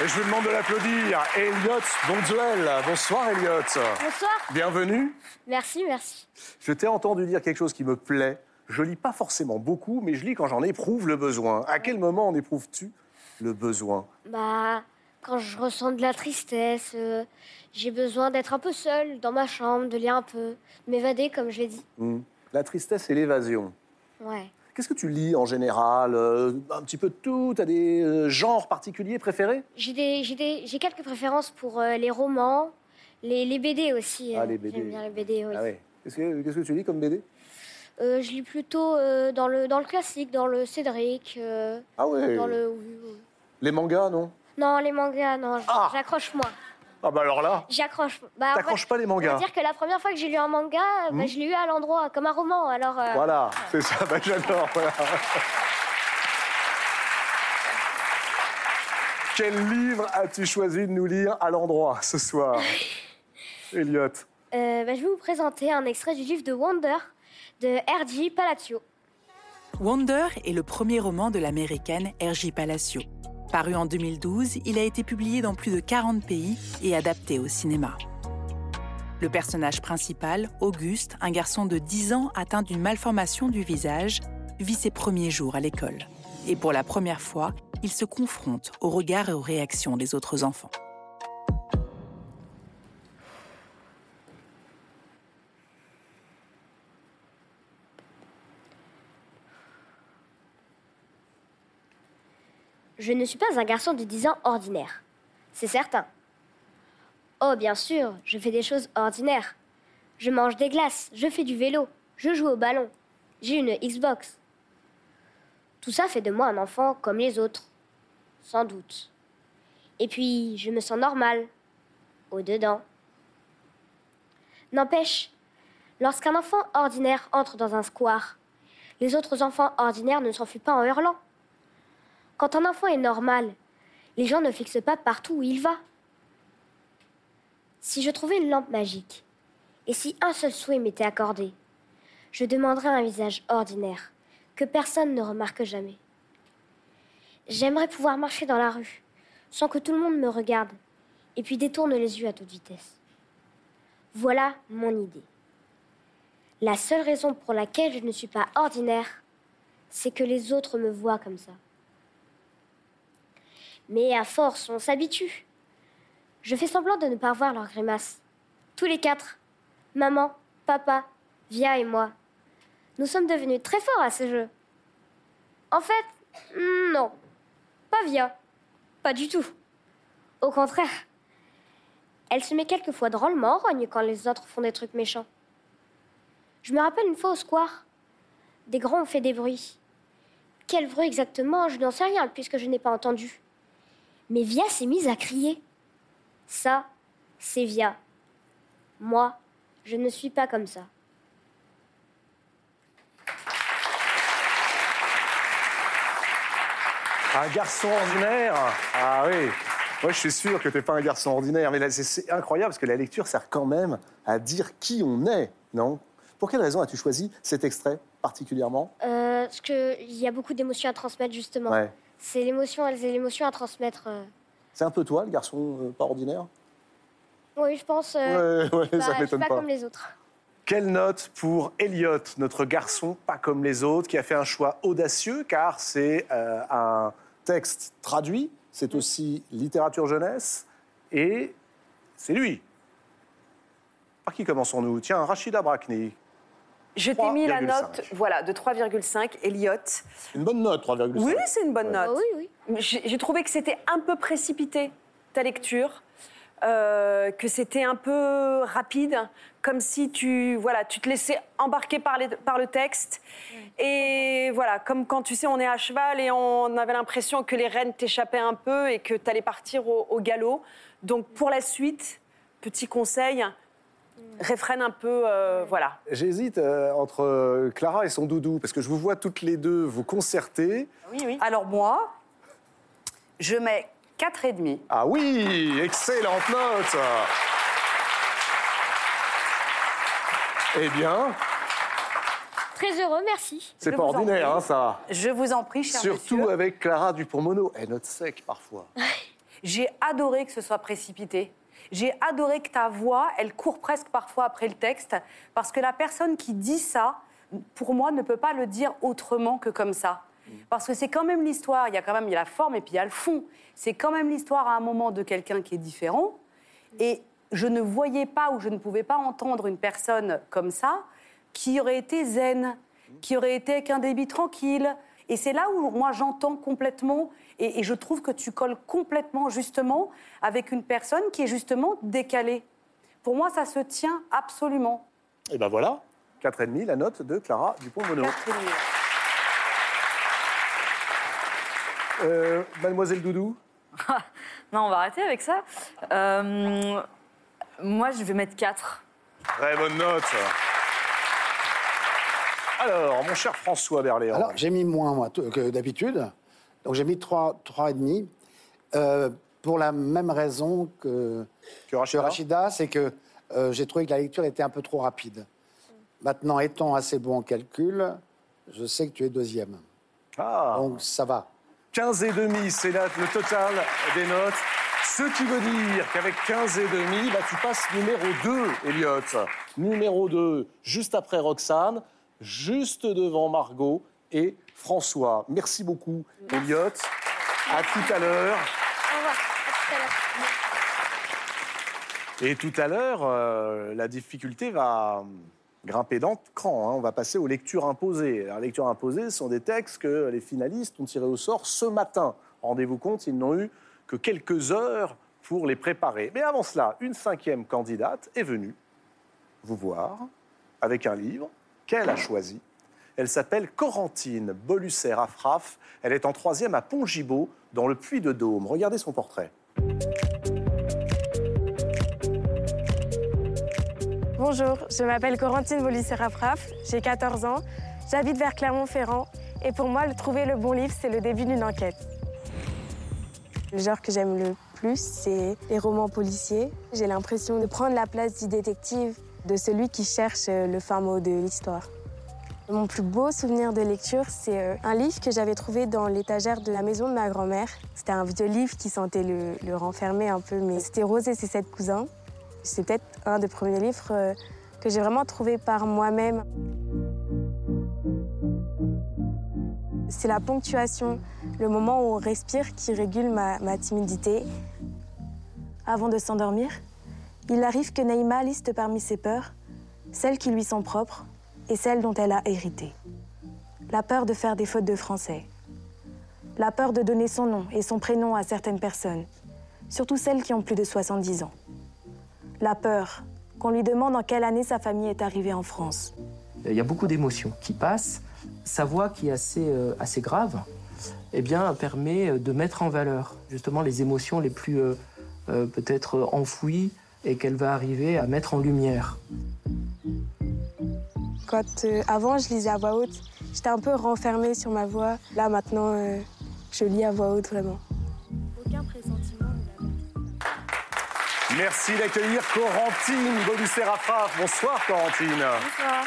Et je vous demande de l'applaudir. Elliot Bonduel. Bonsoir, Elliot. Bonsoir. Bienvenue. Merci, merci. Je t'ai entendu dire quelque chose qui me plaît. Je lis pas forcément beaucoup, mais je lis quand j'en éprouve le besoin. À quel moment en éprouves-tu le besoin? Bah, quand je ressens de la tristesse, euh, j'ai besoin d'être un peu seule dans ma chambre, de lire un peu, m'évader, comme je l'ai dit. Mmh. La tristesse et l'évasion. Ouais. Qu'est-ce que tu lis en général? euh, Un petit peu de tout? T'as des euh, genres particuliers préférés? J'ai des, j'ai des, j'ai quelques préférences pour euh, les romans, les, les B D aussi. Ah, euh, les B D. J'aime bien les B D, oui. Ah ouais. Qu'est-ce que, qu'est-ce que tu lis comme B D? Euh, je lis plutôt euh, dans, le, dans le classique, dans le Cédric. Euh, ah oui. Dans le... Les mangas, non? Non, les mangas, non. J'accroche ah. moi. Ah bah alors là, j'accroche. Bah, t'accroches pas les mangas. C'est-à-dire que la première fois que j'ai lu un manga, bah, mmh. je l'ai eu à l'endroit, comme un roman. Alors. Euh... Voilà, c'est ça. Bah, j'adore. Voilà. Quel livre as-tu choisi de nous lire à l'endroit ce soir, Elliot? euh, bah, Je vais vous présenter un extrait du livre de Wonder de R J Palacio. Wonder est le premier roman de l'américaine R J Palacio. Paru en deux mille douze, il a été publié dans plus de quarante pays et adapté au cinéma. Le personnage principal, Auguste, un garçon de dix ans atteint d'une malformation du visage, vit ses premiers jours à l'école. Et pour la première fois, il se confronte au regard et aux réactions des autres enfants. Je ne suis pas un garçon de dix ans ordinaire, c'est certain. Oh, bien sûr, je fais des choses ordinaires. Je mange des glaces, je fais du vélo, je joue au ballon, j'ai une Xbox. Tout ça fait de moi un enfant comme les autres, sans doute. Et puis, je me sens normale, au-dedans. N'empêche, lorsqu'un enfant ordinaire entre dans un square, les autres enfants ordinaires ne s'enfuient pas en hurlant. Quand un enfant est normal, les gens ne fixent pas partout où il va. Si je trouvais une lampe magique, et si un seul souhait m'était accordé, je demanderais un visage ordinaire, que personne ne remarque jamais. J'aimerais pouvoir marcher dans la rue, sans que tout le monde me regarde, et puis détourne les yeux à toute vitesse. Voilà mon idée. La seule raison pour laquelle je ne suis pas ordinaire, c'est que les autres me voient comme ça. Mais à force, on s'habitue. Je fais semblant de ne pas voir leurs grimaces. Tous les quatre, maman, papa, Via et moi, nous sommes devenus très forts à ce jeu. En fait, non, pas Via, pas du tout. Au contraire, elle se met quelquefois drôlement en rogne quand les autres font des trucs méchants. Je me rappelle une fois au square, des grands ont fait des bruits. Quel bruit exactement, je n'en sais rien puisque je n'ai pas entendu. Mais Via s'est mise à crier. Ça, c'est Via. Moi, je ne suis pas comme ça. Un garçon ordinaire? Ah oui. Moi, je suis sûr que t'es pas un garçon ordinaire. Mais là, c'est, c'est incroyable parce que la lecture sert quand même à dire qui on est, non? Pour quelle raison as-tu choisi cet extrait particulièrement? euh, Parce qu'il y a beaucoup d'émotions à transmettre, justement. Ouais. C'est l'émotion, elles et l'émotion à transmettre. Euh... C'est un peu toi, le garçon euh, pas ordinaire? Oui, je pense. Euh, ouais, ouais, je ça pas, m'étonne je suis pas, pas comme les autres. Quelle note pour Elliot, notre garçon pas comme les autres, qui a fait un choix audacieux, car c'est euh, un texte traduit, c'est aussi littérature jeunesse, et c'est lui. Par qui commençons-nous? Tiens, Rachida Brakni. Je t'ai mis la note voilà, de trois virgule cinq, Elliot. Une bonne note, trois virgule cinq. Oui, c'est une bonne ouais. note. Oh, oui, oui. J'ai, j'ai trouvé que c'était un peu précipité, ta lecture, euh, que c'était un peu rapide, comme si tu, voilà, tu te laissais embarquer par, les, par le texte. Oui. Et voilà, comme quand tu sais, on est à cheval et on avait l'impression que les rênes t'échappaient un peu et que tu allais partir au, au galop. Donc, pour la suite, petit conseil... Réfrène un peu, euh, voilà. J'hésite euh, entre euh, Clara et son doudou, parce que je vous vois toutes les deux vous concerter. Oui, oui. Alors moi, je mets quatre virgule cinq. Ah oui, excellente note. Eh bien... Très heureux, merci. C'est je pas ordinaire, hein, ça. Je vous en prie, cher Surtout monsieur. Avec Clara Dupont-Monod. Elle note sec, parfois. J'ai adoré que ce soit précipité. J'ai adoré que ta voix, elle court presque parfois après le texte, parce que la personne qui dit ça, pour moi, ne peut pas le dire autrement que comme ça. Parce que c'est quand même l'histoire, il y a quand même il y a la forme et puis il y a le fond. C'est quand même l'histoire à un moment de quelqu'un qui est différent. Et je ne voyais pas ou je ne pouvais pas entendre une personne comme ça qui aurait été zen, qui aurait été avec un débit tranquille. Et c'est là où moi j'entends complètement et, et je trouve que tu colles complètement justement avec une personne qui est justement décalée. Pour moi, ça se tient absolument. Et ben voilà, quatre virgule cinq, la note de Clara Dupont-Monod. Euh, Mademoiselle Doudou. Non, on va arrêter avec ça. Euh, moi, je vais mettre quatre. Très bonne note. Alors, mon cher François Berléand. Alors, j'ai mis moins, moi, que d'habitude. Donc, j'ai mis trois virgule cinq. Euh, pour la même raison que, que Rachida, Rachida c'est que euh, j'ai trouvé que la lecture était un peu trop rapide. Maintenant, étant assez bon en calcul, je sais que tu es deuxième. Ah. Donc, ça va. quinze et demi, c'est là, le total des notes. Ce qui veut dire qu'avec quinze et demi, bah, tu passes numéro deux, Elliot. Numéro deux, juste après Roxane, juste devant Margot et François. Merci beaucoup, Elliot. Merci. À tout à l'heure. Au revoir. À tout à l'heure. Et tout à l'heure, euh, la difficulté va grimper d'un cran, hein. On va passer aux lectures imposées. Alors, les lectures imposées sont des textes que les finalistes ont tirés au sort ce matin. Rendez-vous compte, ils n'ont eu que quelques heures pour les préparer. Mais avant cela, une cinquième candidate est venue vous voir avec un livre qu'elle a choisi. Elle s'appelle Corentine Boulouchère-Raffraf. Elle est en troisième à Pont-Gibaud, dans le Puy-de-Dôme. Regardez son portrait. Bonjour, je m'appelle Corentine Boulouchère-Raffraf, j'ai quatorze ans, j'habite vers Clermont-Ferrand et pour moi, le trouver le bon livre, c'est le début d'une enquête. Le genre que j'aime le plus, c'est les romans policiers. J'ai l'impression de prendre la place du détective, de celui qui cherche le fin mot de l'histoire. Mon plus beau souvenir de lecture, c'est un livre que j'avais trouvé dans l'étagère de la maison de ma grand-mère. C'était un vieux livre qui sentait le, le renfermer un peu, mais c'était Rose et ses sept cousins. C'est peut-être un des premiers livres que j'ai vraiment trouvé par moi-même. C'est la ponctuation, le moment où on respire qui régule ma, ma timidité. Avant de s'endormir, il arrive que Naïma liste parmi ses peurs celles qui lui sont propres et celles dont elle a hérité. La peur de faire des fautes de français. La peur de donner son nom et son prénom à certaines personnes, surtout celles qui ont plus de soixante-dix ans. La peur, qu'on lui demande en quelle année sa famille est arrivée en France. Il y a beaucoup d'émotions qui passent. Sa voix, qui est assez, euh, assez grave, eh bien, permet de mettre en valeur justement les émotions les plus euh, euh, peut-être enfouies et qu'elle va arriver à mettre en lumière. Quand euh, avant, je lisais à voix haute, j'étais un peu renfermée sur ma voix. Là, maintenant, euh, je lis à voix haute vraiment. Aucun pressentiment. Merci d'accueillir Corentine Boulouchère-Raffraf. Bonsoir, Corentine. Bonsoir.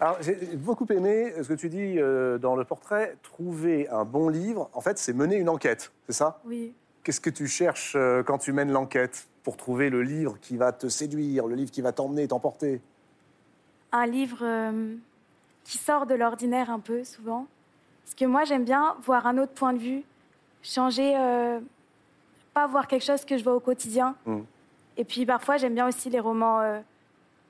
Alors, j'ai beaucoup aimé ce que tu dis euh, dans le portrait. Trouver un bon livre, en fait, c'est mener une enquête, c'est ça? Oui. Qu'est-ce que tu cherches euh, quand tu mènes l'enquête pour trouver le livre qui va te séduire, le livre qui va t'emmener, t'emporter? Un livre euh, qui sort de l'ordinaire un peu, souvent. Parce que moi, j'aime bien voir un autre point de vue, changer... Euh... pas voir quelque chose que je vois au quotidien. Mmh. Et puis parfois, j'aime bien aussi les romans euh,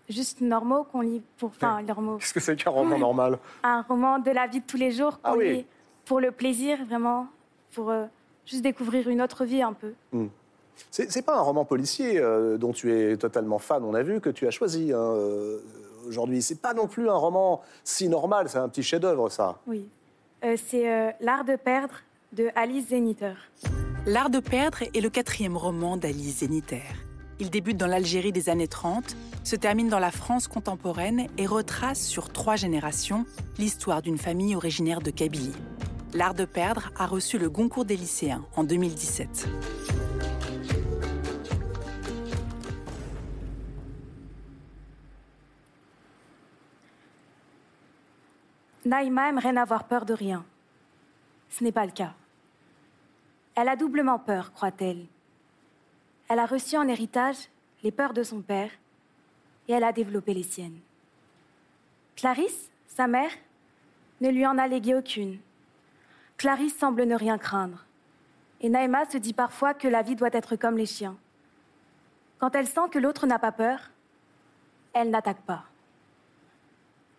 juste normaux qu'on lit pour... Enfin, ouais. Les romans... Qu'est-ce que c'est qu'un roman normal? Un roman de la vie de tous les jours qu'on ah oui. lit pour le plaisir, vraiment, pour euh, juste découvrir une autre vie un peu. Mmh. C'est, c'est pas un roman policier euh, dont tu es totalement fan, on a vu, que tu as choisi hein, euh, aujourd'hui. C'est pas non plus un roman si normal, c'est un petit chef-d'œuvre, ça. Oui. Euh, c'est euh, L'art de perdre de Alice Zeniter. L'art de perdre est le quatrième roman d'Alice Zeniter. Il débute dans l'Algérie des années trente, se termine dans la France contemporaine et retrace sur trois générations l'histoire d'une famille originaire de Kabylie. L'art de perdre a reçu le Goncourt des lycéens en deux mille dix-sept. Naïma aimerait n'avoir peur de rien. Ce n'est pas le cas. Elle a doublement peur, croit-elle. Elle a reçu en héritage les peurs de son père et elle a développé les siennes. Clarisse, sa mère, ne lui en a légué aucune. Clarisse semble ne rien craindre. Et Naïma se dit parfois que la vie doit être comme les chiens. Quand elle sent que l'autre n'a pas peur, elle n'attaque pas.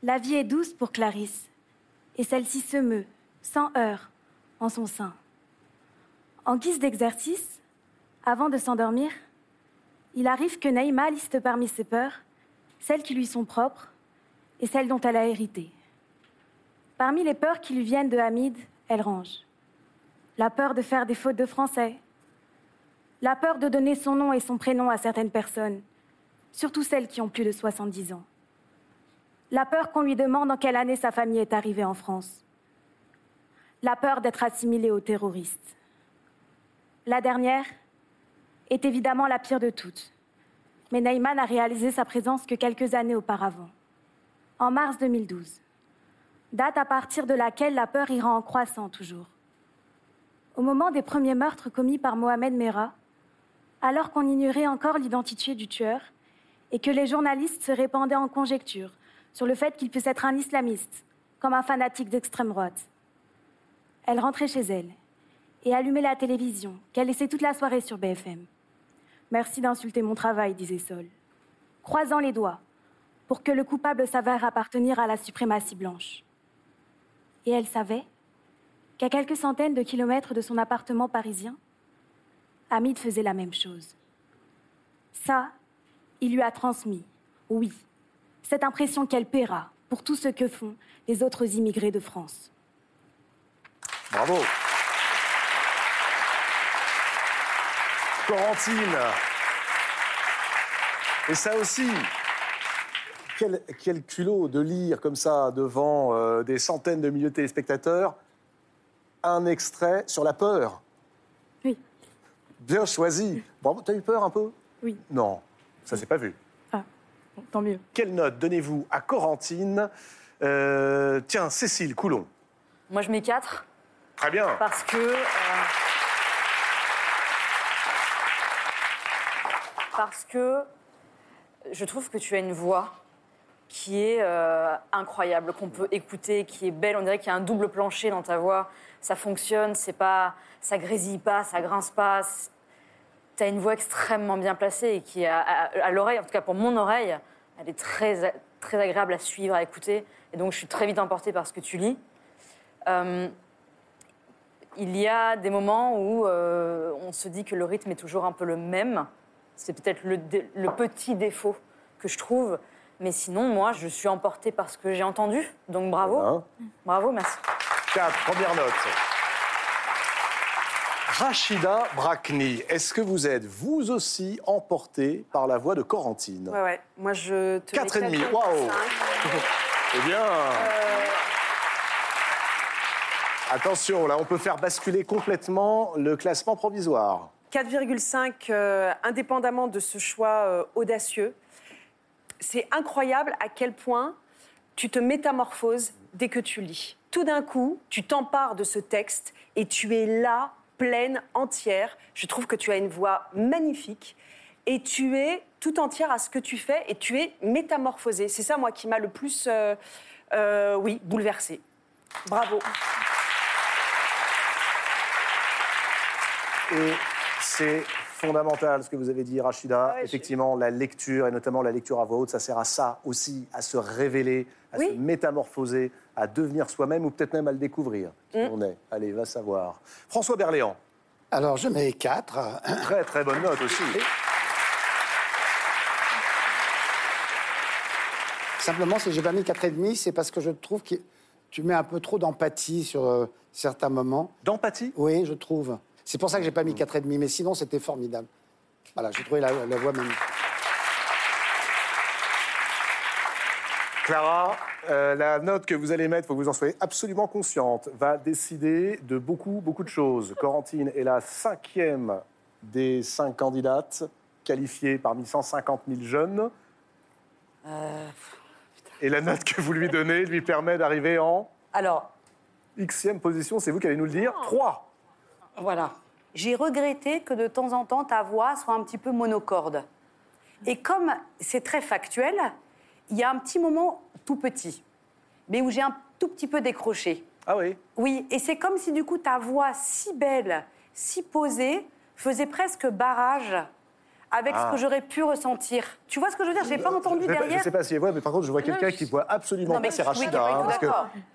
La vie est douce pour Clarisse et celle-ci se meut, sans heurts, en son sein. En guise d'exercice, avant de s'endormir, il arrive que Naïma liste parmi ses peurs celles qui lui sont propres et celles dont elle a hérité. Parmi les peurs qui lui viennent de Hamid, elle range la peur de faire des fautes de français, la peur de donner son nom et son prénom à certaines personnes, surtout celles qui ont plus de soixante-dix ans. La peur qu'on lui demande en quelle année sa famille est arrivée en France. La peur d'être assimilée aux terroristes. La dernière est évidemment la pire de toutes. Mais Naïma n'a réalisé sa présence que quelques années auparavant, en mars deux mille douze, date à partir de laquelle la peur ira en croissant toujours. Au moment des premiers meurtres commis par Mohamed Merah, alors qu'on ignorait encore l'identité du tueur et que les journalistes se répandaient en conjectures sur le fait qu'il puisse être un islamiste, comme un fanatique d'extrême droite. Elle rentrait chez elle et allumait la télévision, qu'elle laissait toute la soirée sur B F M. « Merci d'insulter mon travail », disait Saul, croisant les doigts pour que le coupable s'avère appartenir à la suprématie blanche. Et elle savait qu'à quelques centaines de kilomètres de son appartement parisien, Hamid faisait la même chose. Ça, il lui a transmis, oui, cette impression qu'elle paiera pour tout ce que font les autres immigrés de France. Bravo. Corentine. Et ça aussi, quel, quel culot de lire comme ça devant euh, des centaines de milliers de téléspectateurs un extrait sur la peur. Oui. Bien choisi. Bravo, t'as eu peur un peu ? Oui. Non, ça s'est pas vu. Ah, bon, tant mieux. Quelle note donnez-vous à Corentine ? euh, Tiens, Cécile Coulon. Moi, je mets quatre. Très bien. Parce que... Euh... Parce que je trouve que tu as une voix qui est euh, incroyable, qu'on peut écouter, qui est belle. On dirait qu'il y a un double plancher dans ta voix. Ça fonctionne, c'est pas, ça grésille pas, ça grince pas. Tu as une voix extrêmement bien placée et qui, à, à, à l'oreille, en tout cas pour mon oreille, elle est très, très agréable à suivre, à écouter. Et donc, je suis très vite emportée par ce que tu lis. Euh, il y a des moments où euh, on se dit que le rythme est toujours un peu le même. C'est peut-être le, dé- le petit défaut que je trouve. Mais sinon, moi, je suis emportée par ce que j'ai entendu. Donc, bravo. Voilà. Bravo, merci. quatre, première note. Rachida Brakni, est-ce que vous êtes, vous aussi, emportée par la voix de Corentine ? Ouais, ouais. Moi, je te quatre mets... quatre virgule cinq. Waouh ! Eh bien... Euh... Attention, là, on peut faire basculer complètement le classement provisoire. quatre virgule cinq, euh, indépendamment de ce choix euh, audacieux. C'est incroyable à quel point tu te métamorphoses dès que tu lis. Tout d'un coup, tu t'empares de ce texte et tu es là, pleine, entière. Je trouve que tu as une voix magnifique et tu es tout entière à ce que tu fais et tu es métamorphosée. C'est ça, moi, qui m'a le plus, euh, euh, oui, bouleversée. Bravo. Et... C'est fondamental, ce que vous avez dit, Rachida. Ah ouais, Effectivement, je... la lecture, et notamment la lecture à voix haute, ça sert à ça aussi, à se révéler, à oui. se métamorphoser, à devenir soi-même ou peut-être même à le découvrir. Qui mmh. on est. Allez, va savoir. François Berléand. Alors, je mets quatre. Très, très bonne note aussi. Et... Simplement, si j'ai pas mis quatre virgule cinq, c'est parce que je trouve que tu mets un peu trop d'empathie sur euh, certains moments. D'empathie ? Oui, je trouve. C'est pour ça que j'ai pas mis quatre virgule cinq, mais sinon, c'était formidable. Voilà, j'ai trouvé la, la voix magnifique. Clara, euh, la note que vous allez mettre, il faut que vous en soyez absolument consciente, va décider de beaucoup, beaucoup de choses. Corentine est la cinquième des cinq candidates qualifiées parmi cent cinquante mille jeunes. Euh, Et la note que vous lui donnez lui permet d'arriver en... Alors Xème position, c'est vous qui allez nous le dire. trois. Voilà. J'ai regretté que de temps en temps, ta voix soit un petit peu monocorde. Et comme c'est très factuel, il y a un petit moment tout petit, mais où j'ai un tout petit peu décroché. Ah oui ? Oui, et c'est comme si du coup, ta voix si belle, si posée, faisait presque barrage avec ah. ce que j'aurais pu ressentir. Tu vois ce que je veux dire? J'ai pas entendu derrière. Je ne sais pas si c'est vrai, mais par contre, je vois quelqu'un qui voit absolument non, pas ses Rachida. Oui, hein, parce que...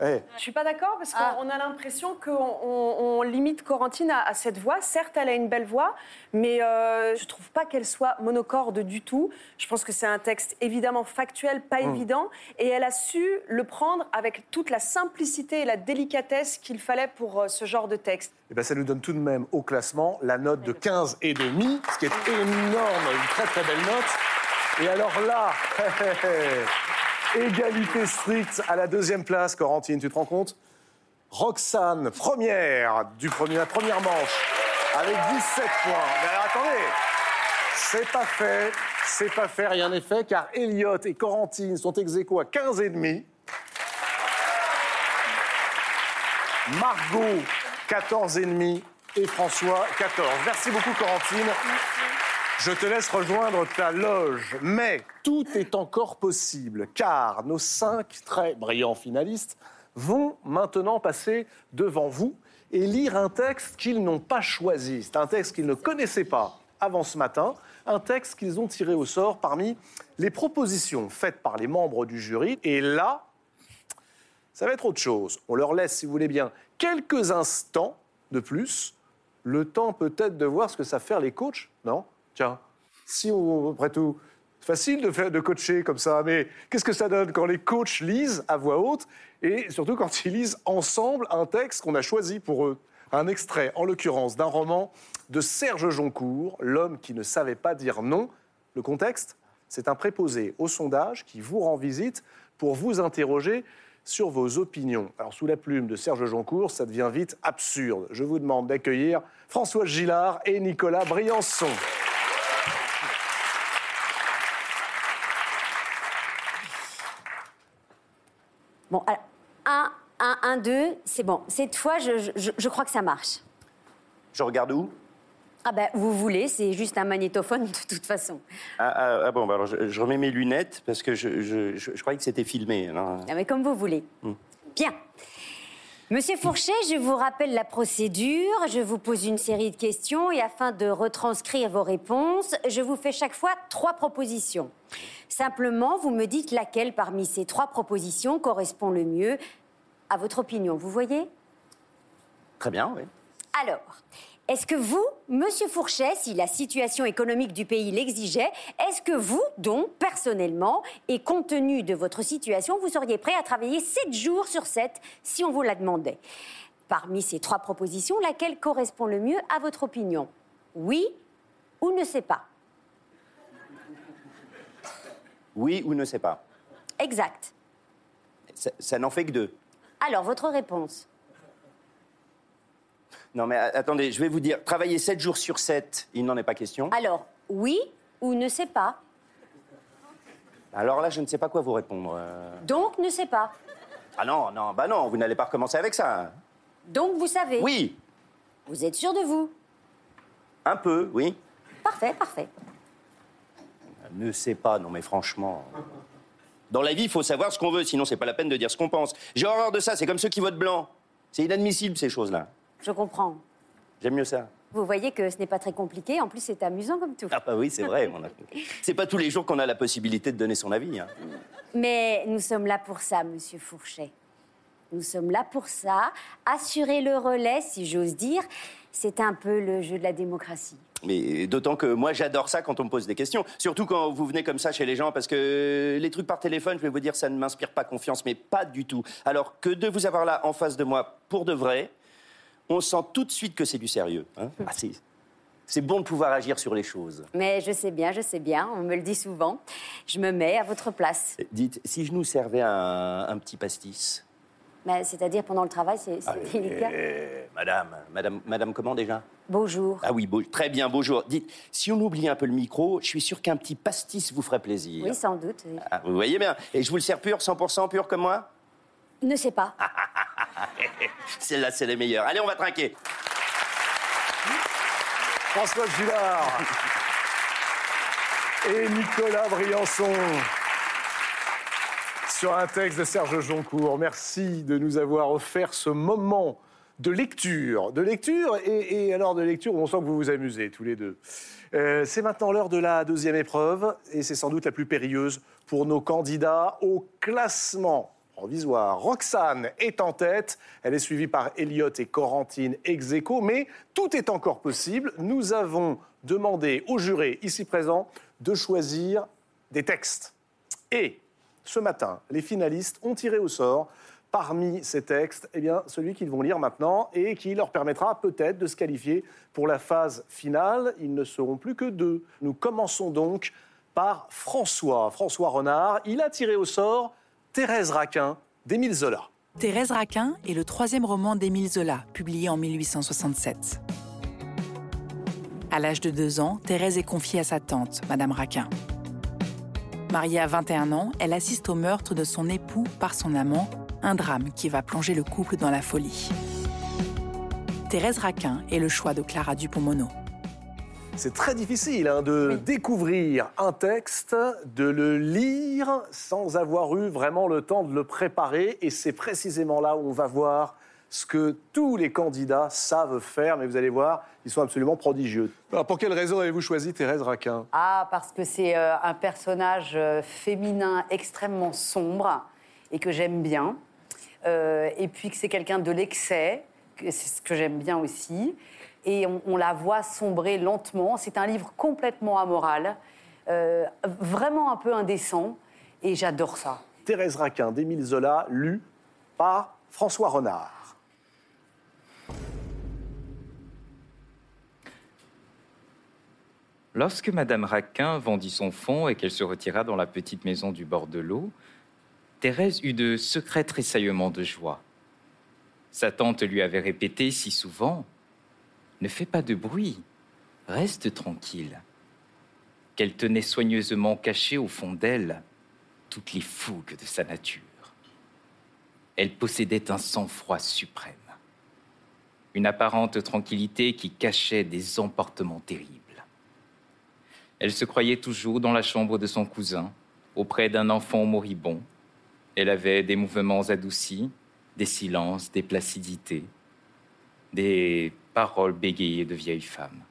hey. Je ne suis pas d'accord, parce qu'on ah. a l'impression qu'on on, on limite Corentine à, à cette voix. Certes, elle a une belle voix, mais euh, je ne trouve pas qu'elle soit monocorde du tout. Je pense que c'est un texte évidemment factuel, pas mmh. évident, et elle a su le prendre avec toute la simplicité et la délicatesse qu'il fallait pour euh, ce genre de texte. Et ben, ça nous donne tout de même au classement la note de quinze virgule cinq, ce qui est énorme, une très très belle note. Et alors là, égalité stricte à la deuxième place, Corentine, tu te rends compte? Roxane, première du premier, la première manche, avec dix-sept points. Mais alors attendez, c'est pas fait, c'est pas fait, rien n'est fait, car Elliot et Corentine sont ex-aequo à quinze virgule cinq. Margot, quatorze virgule cinq et François, quatorze. Merci beaucoup, Corentine. Merci. Je te laisse rejoindre ta loge. Mais tout est encore possible, car nos cinq très brillants finalistes vont maintenant passer devant vous et lire un texte qu'ils n'ont pas choisi. C'est un texte qu'ils ne connaissaient pas avant ce matin, un texte qu'ils ont tiré au sort parmi les propositions faites par les membres du jury. Et là, ça va être autre chose. On leur laisse, si vous voulez bien, quelques instants de plus, le temps peut-être de voir ce que savent faire les coachs, non? Tiens, si on, après tout, c'est facile de, faire, de coacher comme ça, mais qu'est-ce que ça donne quand les coachs lisent à voix haute et surtout quand ils lisent ensemble un texte qu'on a choisi pour eux? Un extrait, en l'occurrence, d'un roman de Serge Joncourt, L'homme qui ne savait pas dire non. Le contexte, c'est un préposé au sondage qui vous rend visite pour vous interroger sur vos opinions. Alors, sous la plume de Serge Joncourt, ça devient vite absurde. Je vous demande d'accueillir François Gillard et Nicolas Briançon. Bon, alors, un, un, un, deux, c'est bon. Cette fois, je, je, je crois que ça marche. Je regarde où? Ah ben, vous voulez, c'est juste un magnétophone de toute façon. Ah, ah, ah bon, bah alors je, je remets mes lunettes parce que je, je, je, je croyais que c'était filmé. Alors... Ah mais comme vous voulez. Mmh. Bien. Monsieur Fourchet, je vous rappelle la procédure. Je vous pose une série de questions et afin de retranscrire vos réponses, je vous fais chaque fois trois propositions. Simplement, vous me dites laquelle parmi ces trois propositions correspond le mieux à votre opinion. Vous voyez? Très bien, oui. Alors, est-ce que vous, Monsieur Fourchet, si la situation économique du pays l'exigeait, est-ce que vous, donc, personnellement, et compte tenu de votre situation, vous seriez prêt à travailler sept jours sur sept, si on vous la demandait? Parmi ces trois propositions, laquelle correspond le mieux à votre opinion? Oui ou ne sais pas? Oui ou ne sais pas? Exact. Ça, ça n'en fait que deux. Alors, votre réponse? Non, mais attendez, je vais vous dire, travailler sept jours sur sept, il n'en est pas question. Alors, oui ou ne sais pas? Alors là, je ne sais pas quoi vous répondre. Euh... Donc, ne sais pas? Ah non, non, bah non, vous n'allez pas recommencer avec ça. Donc, vous savez? Oui. Vous êtes sûr de vous? Un peu, oui. Parfait, parfait. Ne sais pas, non mais franchement... Dans la vie, il faut savoir ce qu'on veut, sinon c'est pas la peine de dire ce qu'on pense. J'ai horreur de ça, c'est comme ceux qui votent blanc. C'est inadmissible, ces choses-là. Je comprends. J'aime mieux ça. Vous voyez que ce n'est pas très compliqué. En plus, c'est amusant comme tout. Ah bah oui, c'est vrai. On a... C'est pas tous les jours qu'on a la possibilité de donner son avis. Hein. Mais nous sommes là pour ça, Monsieur Fourchet. Nous sommes là pour ça. Assurer le relais, si j'ose dire, c'est un peu le jeu de la démocratie. Mais d'autant que moi, j'adore ça quand on me pose des questions. Surtout quand vous venez comme ça chez les gens, parce que les trucs par téléphone, je vais vous dire, ça ne m'inspire pas confiance, mais pas du tout. Alors que de vous avoir là, en face de moi, pour de vrai... On sent tout de suite que c'est du sérieux. Hein? Ah, c'est, c'est bon de pouvoir agir sur les choses. Mais je sais bien, je sais bien, on me le dit souvent. Je me mets à votre place. Dites, si je nous servais un, un petit pastis? Mais, c'est-à-dire pendant le travail, c'est, c'est Allez, délicat. Madame, madame, madame comment déjà? Bonjour. Ah oui, beau, très bien, bonjour. Dites, si on oublie un peu le micro, je suis sûr qu'un petit pastis vous ferait plaisir. Oui, sans doute. Oui. Ah, vous voyez bien. Et je vous le sers pur, cent pour cent pur comme moi? Ne sais pas. Celle-là, c'est les meilleures. Allez, on va trinquer. François Gillard et Nicolas Briançon sur un texte de Serge Joncourt. Merci de nous avoir offert ce moment, de lecture. De lecture, et, et alors de lecture où on sent que vous vous amusez tous les deux. Euh, c'est maintenant l'heure de la deuxième épreuve, et c'est sans doute la plus périlleuse pour nos candidats au classement provisoire. Roxane est en tête, elle est suivie par Elliot et Corentine ex aequo, mais tout est encore possible. Nous avons demandé aux jurés ici présents de choisir des textes. Et ce matin, les finalistes ont tiré au sort parmi ces textes, eh bien, celui qu'ils vont lire maintenant et qui leur permettra peut-être de se qualifier pour la phase finale. Ils ne seront plus que deux. Nous commençons donc par François. François Renard, il a tiré au sort Thérèse Raquin d'Émile Zola. Thérèse Raquin est le troisième roman d'Émile Zola, publié en mille huit cent soixante-sept. À l'âge de deux ans, Thérèse est confiée à sa tante, Madame Raquin. Mariée à vingt et un ans, elle assiste au meurtre de son époux par son amant, un drame qui va plonger le couple dans la folie. Thérèse Raquin est le choix de Clara Dupont-Monod. C'est très difficile hein, de oui. découvrir un texte, de le lire sans avoir eu vraiment le temps de le préparer. Et c'est précisément là où on va voir ce que tous les candidats savent faire. Mais vous allez voir, ils sont absolument prodigieux. Alors, pour quelle raison avez-vous choisi Thérèse Raquin ? Ah, parce que c'est euh, un personnage euh, féminin extrêmement sombre et que j'aime bien. Euh, et puis que c'est quelqu'un de l'excès, c'est ce que j'aime bien aussi. Et on, on la voit sombrer lentement. C'est un livre complètement amoral, euh, vraiment un peu indécent, et j'adore ça. Thérèse Raquin d'Émile Zola, lu par François Renard. Lorsque Madame Raquin vendit son fonds et qu'elle se retira dans la petite maison du bord de l'eau, Thérèse eut de secrets tressaillements de joie. Sa tante lui avait répété si souvent « Ne fais pas de bruit, reste tranquille », qu'elle tenait soigneusement cachée au fond d'elle toutes les fougues de sa nature. Elle possédait un sang-froid suprême, une apparente tranquillité qui cachait des emportements terribles. Elle se croyait toujours dans la chambre de son cousin, auprès d'un enfant moribond. Elle avait des mouvements adoucis, des silences, des placidités, des paroles bégayées de vieilles femmes.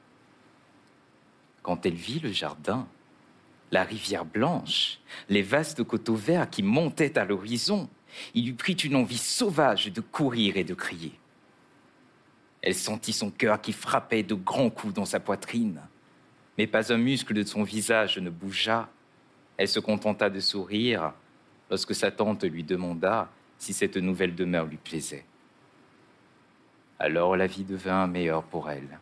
Quand elle vit le jardin, la rivière blanche, les vastes coteaux verts qui montaient à l'horizon, il lui prit une envie sauvage de courir et de crier. Elle sentit son cœur qui frappait de grands coups dans sa poitrine, mais pas un muscle de son visage ne bougea. Elle se contenta de sourire lorsque sa tante lui demanda si cette nouvelle demeure lui plaisait. Alors la vie devint meilleure pour elle.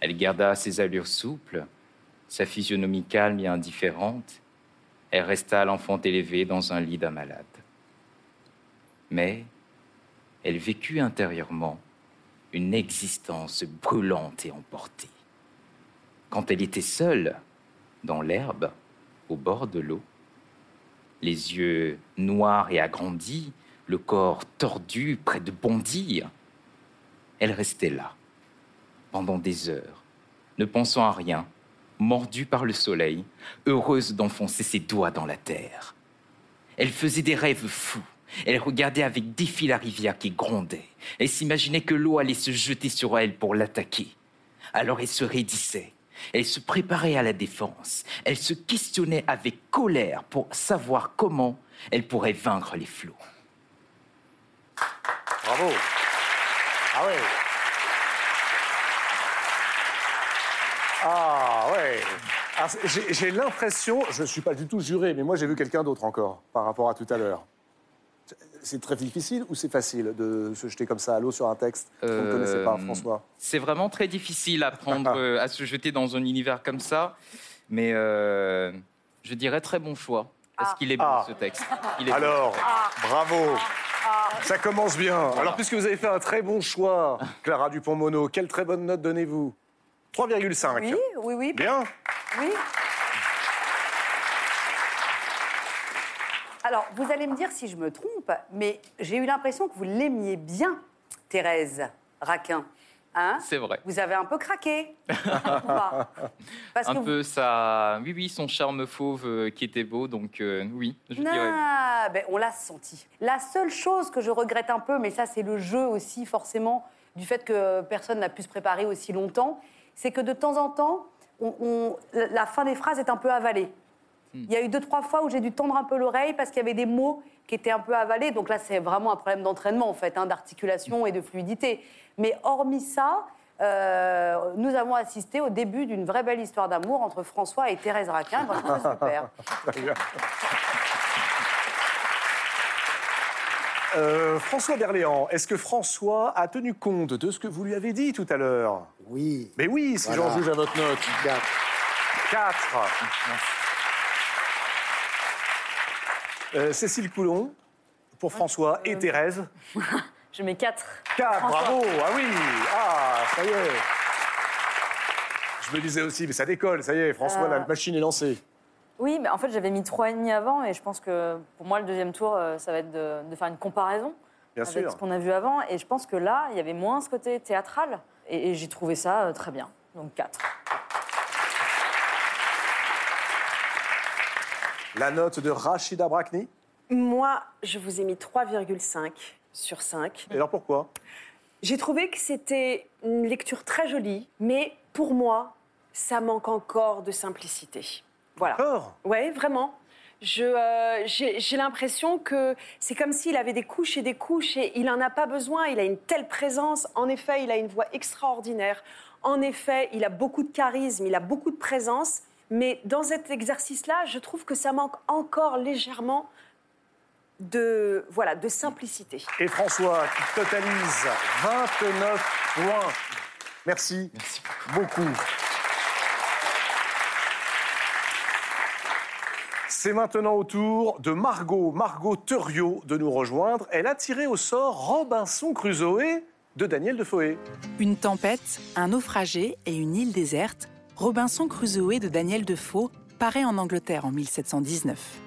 Elle garda ses allures souples, sa physionomie calme et indifférente. Elle resta l'enfant élevée dans un lit d'un malade. Mais elle vécut intérieurement une existence brûlante et emportée. Quand elle était seule, dans l'herbe, au bord de l'eau, les yeux noirs et agrandis, le corps tordu, près de bondir. Elle restait là, pendant des heures, ne pensant à rien, mordue par le soleil, heureuse d'enfoncer ses doigts dans la terre. Elle faisait des rêves fous. Elle regardait avec défi la rivière qui grondait. Elle s'imaginait que l'eau allait se jeter sur elle pour l'attaquer. Alors elle se raidissait. Elle se préparait à la défense. Elle se questionnait avec colère pour savoir comment elle pourrait vaincre les flots. Bravo. Ah ouais. Ah ouais. Alors, j'ai, j'ai l'impression, je ne suis pas du tout juré, mais moi j'ai vu quelqu'un d'autre encore par rapport à tout à l'heure. C'est très difficile ou c'est facile de se jeter comme ça à l'eau sur un texte que euh, vous ne connaissez pas, François ? C'est vraiment très difficile à, prendre, euh, à se jeter dans un univers comme ça, mais euh, je dirais très bon choix, parce ah. qu'il est bon ah. ce texte. Il est Alors, bon. ah. bravo ah. Ça commence bien. Voilà. Alors, puisque vous avez fait un très bon choix, Clara Dupont-Monod, quelle très bonne note donnez-vous ? trois virgule cinq. Oui, oui, oui. Bien ? Oui. Alors, vous allez me dire si je me trompe, mais j'ai eu l'impression que vous l'aimiez bien, Thérèse Raquin, Hein ? C'est vrai. Vous avez un peu craqué. Parce un que peu vous... ça... Oui, oui, son charme fauve qui était beau, donc euh, oui, je nah, dirais. Ben, on l'a senti. La seule chose que je regrette un peu, mais ça c'est le jeu aussi forcément, du fait que personne n'a pu se préparer aussi longtemps, c'est que de temps en temps, on, on, la fin des phrases est un peu avalée. Hmm. Il y a eu deux, trois fois où j'ai dû tendre un peu l'oreille parce qu'il y avait des mots qui étaient un peu avalés. Donc là, c'est vraiment un problème d'entraînement, en fait, hein, d'articulation et de fluidité. Mais hormis ça, euh, nous avons assisté au début d'une vraie belle histoire d'amour entre François et Thérèse Raquin. Moi, je trouve ça super. Euh, François Berléand, est-ce que François a tenu compte de ce que vous lui avez dit tout à l'heure ? Oui. Mais oui, si voilà. J'en juge à votre note. Quatre. Quatre. Euh, Cécile Coulon, pour François euh... et Thérèse. Je mets quatre. Quatre, François. Bravo. Ah oui. Ah, ça y est. Je me disais aussi, mais ça décolle, ça y est, François, euh... la machine est lancée. Oui, mais en fait, j'avais mis trois virgule cinq avant et je pense que pour moi, le deuxième tour, ça va être de, de faire une comparaison bien avec sûr. Ce qu'on a vu avant. Et je pense que là, il y avait moins ce côté théâtral et, et j'ai trouvé ça très bien. Donc quatre. La note de Rachida Brakni ? Moi, je vous ai mis trois virgule cinq sur cinq. Et alors pourquoi ? J'ai trouvé que c'était une lecture très jolie, mais pour moi, ça manque encore de simplicité. Voilà. Encore ? Ouais, vraiment. Je, euh, j'ai, j'ai l'impression que c'est comme s'il avait des couches et des couches et il n'en a pas besoin. Il a une telle présence. En effet, il a une voix extraordinaire. En effet, il a beaucoup de charisme, il a beaucoup de présence. Mais dans cet exercice-là, je trouve que ça manque encore légèrement de, voilà, de simplicité. Et François, qui totalise vingt-neuf points. Merci, Merci beaucoup. C'est maintenant au tour de Margot, Margot Thuriot, de nous rejoindre. Elle a tiré au sort Robinson Crusoé de Daniel Defoe. Une tempête, un naufragé et une île déserte. Robinson Crusoé de Daniel Defoe paraît en Angleterre en mille sept cent dix-neuf.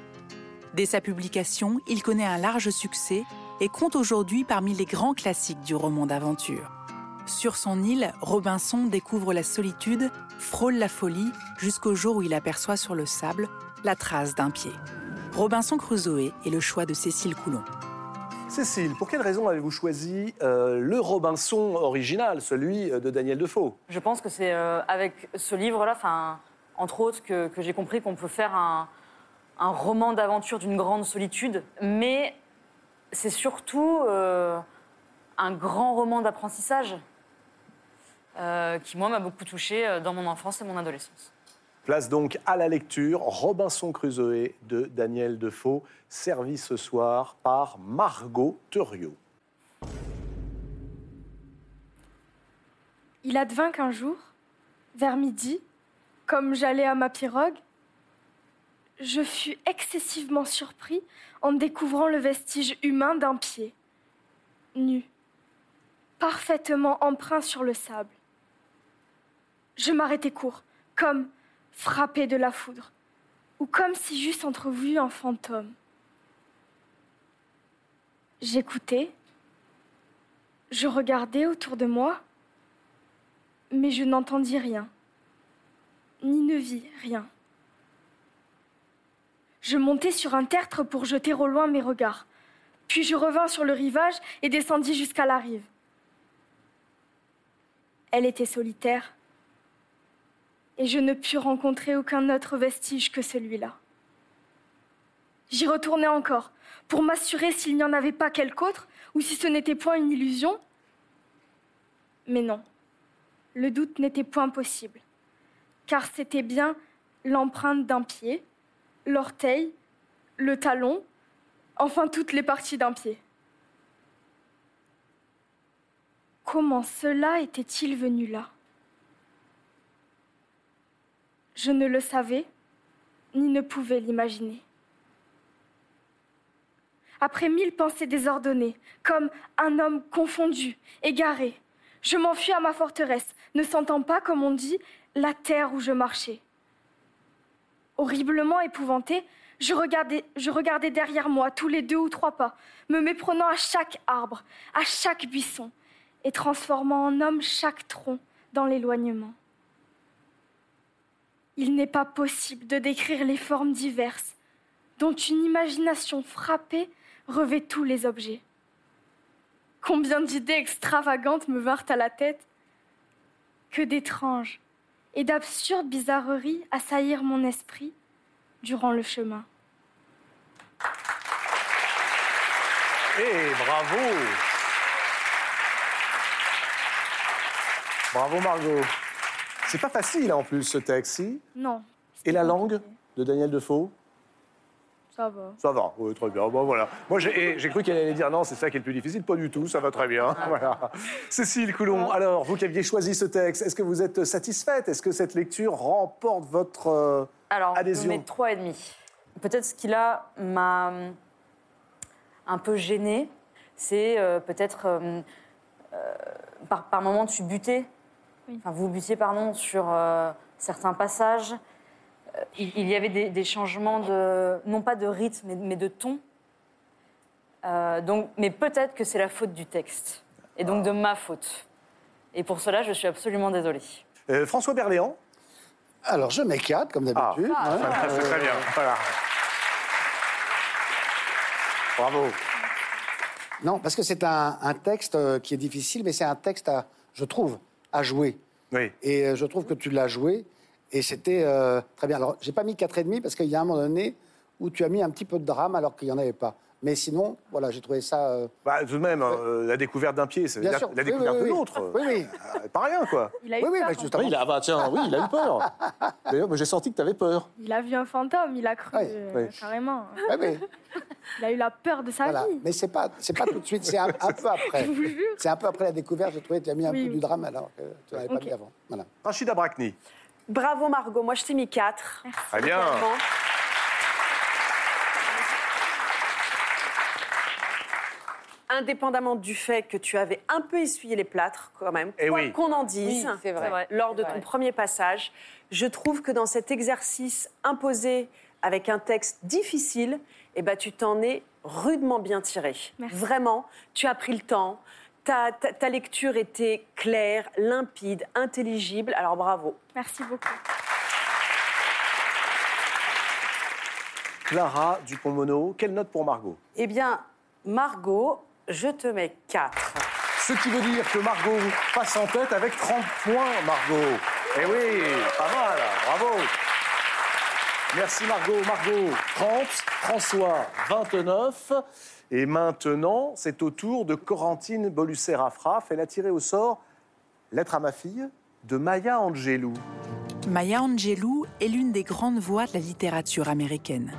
Dès sa publication, il connaît un large succès et compte aujourd'hui parmi les grands classiques du roman d'aventure. Sur son île, Robinson découvre la solitude, frôle la folie, jusqu'au jour où il aperçoit sur le sable la trace d'un pied. Robinson Crusoé est le choix de Cécile Coulon. Cécile, pour quelle raison avez-vous choisi euh, le Robinson original, celui de Daniel Defoe ? Je pense que c'est euh, avec ce livre-là, enfin, entre autres, que, que j'ai compris qu'on peut faire un, un roman d'aventure d'une grande solitude. Mais c'est surtout euh, un grand roman d'apprentissage euh, qui, moi, m'a beaucoup touchée dans mon enfance et mon adolescence. Place donc à la lecture, Robinson Crusoé de Daniel Defoe, servi ce soir par Margot Thuriot. Il advint qu'un jour, vers midi, comme j'allais à ma pirogue, je fus excessivement surpris en découvrant le vestige humain d'un pied, nu, parfaitement empreint sur le sable. Je m'arrêtai court, comme... frappé de la foudre, ou comme si j'eusse entrevu un fantôme. J'écoutais, je regardais autour de moi, mais je n'entendis rien, ni ne vis rien. Je montai sur un tertre pour jeter au loin mes regards, puis je revins sur le rivage et descendis jusqu'à la rive. Elle était solitaire, et je ne pus rencontrer aucun autre vestige que celui-là. J'y retournai encore, pour m'assurer s'il n'y en avait pas quelque autre, ou si ce n'était point une illusion. Mais non, le doute n'était point possible, car c'était bien l'empreinte d'un pied, l'orteil, le talon, enfin toutes les parties d'un pied. Comment cela était-il venu là ? Je ne le savais, ni ne pouvais l'imaginer. Après mille pensées désordonnées, comme un homme confondu, égaré, je m'enfuis à ma forteresse, ne sentant pas, comme on dit, la terre où je marchais. Horriblement épouvanté, je regardais, je regardais derrière moi tous les deux ou trois pas, me méprenant à chaque arbre, à chaque buisson, et transformant en homme chaque tronc dans l'éloignement. Il n'est pas possible de décrire les formes diverses dont une imagination frappée revêt tous les objets. Combien d'idées extravagantes me vinrent à la tête, que d'étranges et d'absurdes bizarreries assaillirent mon esprit durant le chemin. Eh, bravo! Bravo Margot. C'est pas facile en plus ce texte-ci. Non. Et la langue de Daniel Defoe? Ça va. Ça va, oui, très bien. Bon, voilà. Moi, j'ai, j'ai cru qu'elle allait dire non, c'est ça qui est le plus difficile. Pas du tout, ça va très bien. Voilà. Cécile Coulon, alors, vous qui aviez choisi ce texte, est-ce que vous êtes satisfaite? Est-ce que cette lecture remporte votre euh, alors, adhésion? Alors, on met trois virgule cinq. Peut-être ce qui, là, m'a un peu gênée, c'est euh, peut-être... Euh, euh, par, par moments, tu butais. Oui. Enfin, vous butiez, pardon, sur euh, certains passages... Il y avait des, des changements, de, non pas de rythme, mais, mais de ton. Euh, donc, mais peut-être que c'est la faute du texte, et donc de ma faute. Et pour cela, je suis absolument désolée. Euh, François Berléand? Alors, je m'écarte, comme d'habitude. Ah, ah, ah, c'est très bien, voilà. Bravo. Non, parce que c'est un, un texte qui est difficile, mais c'est un texte, à, je trouve, à jouer. Oui. Et je trouve que tu l'as joué. Et c'était euh, très bien. Alors, j'ai pas mis quatre virgule cinq parce qu'il y a un moment donné où tu as mis un petit peu de drame alors qu'il n'y en avait pas. Mais sinon, voilà, j'ai trouvé ça... Euh... Bah, tout de même, euh, la découverte d'un pied, c'est la, la oui, découverte oui, oui, de l'autre. Oui, oui. Euh, pas rien, quoi. Il a eu oui, peur. Oui, bah, oui, il a... Bah, tiens, oui, il a eu peur. D'ailleurs, bah, j'ai senti que tu avais peur. Il a vu un fantôme, il a cru, oui. Euh, oui. Carrément. Oui, oui. Il a eu la peur de sa voilà. vie. Mais c'est pas, c'est pas tout de suite, c'est un, un peu après. Je vous jure. C'est un peu après la découverte, j'ai trouvé que tu as mis un oui, peu oui. du drame alors que tu n'avais okay. pas mis avant. Voilà. Rachida Brakni. Bravo Margot, moi je t'ai mis quatre. Merci. Très bien. Clairement. Indépendamment du fait que tu avais un peu essuyé les plâtres, quand même, et quoi oui. qu'on en dise, oui, c'est vrai. Lors c'est de vrai. ton premier passage, je trouve que dans cet exercice imposé avec un texte difficile, eh ben, tu t'en es rudement bien tiré. Merci. Vraiment, tu as pris le temps. Ta, ta, ta lecture était claire, limpide, intelligible. Alors, bravo. Merci beaucoup. Clara Dupont-Monod, quelle note pour Margot? Eh bien, Margot, je te mets quatre. Ce qui veut dire que Margot passe en tête avec trente points, Margot. Eh oui, pas mal, bravo. Merci Margot. Margot, trente. François, vingt-neuf. Et maintenant, c'est au tour de Corentine Boulouchère-Raffraf. Elle a tiré au sort « Lettre à ma fille » de Maya Angelou. Maya Angelou est l'une des grandes voix de la littérature américaine.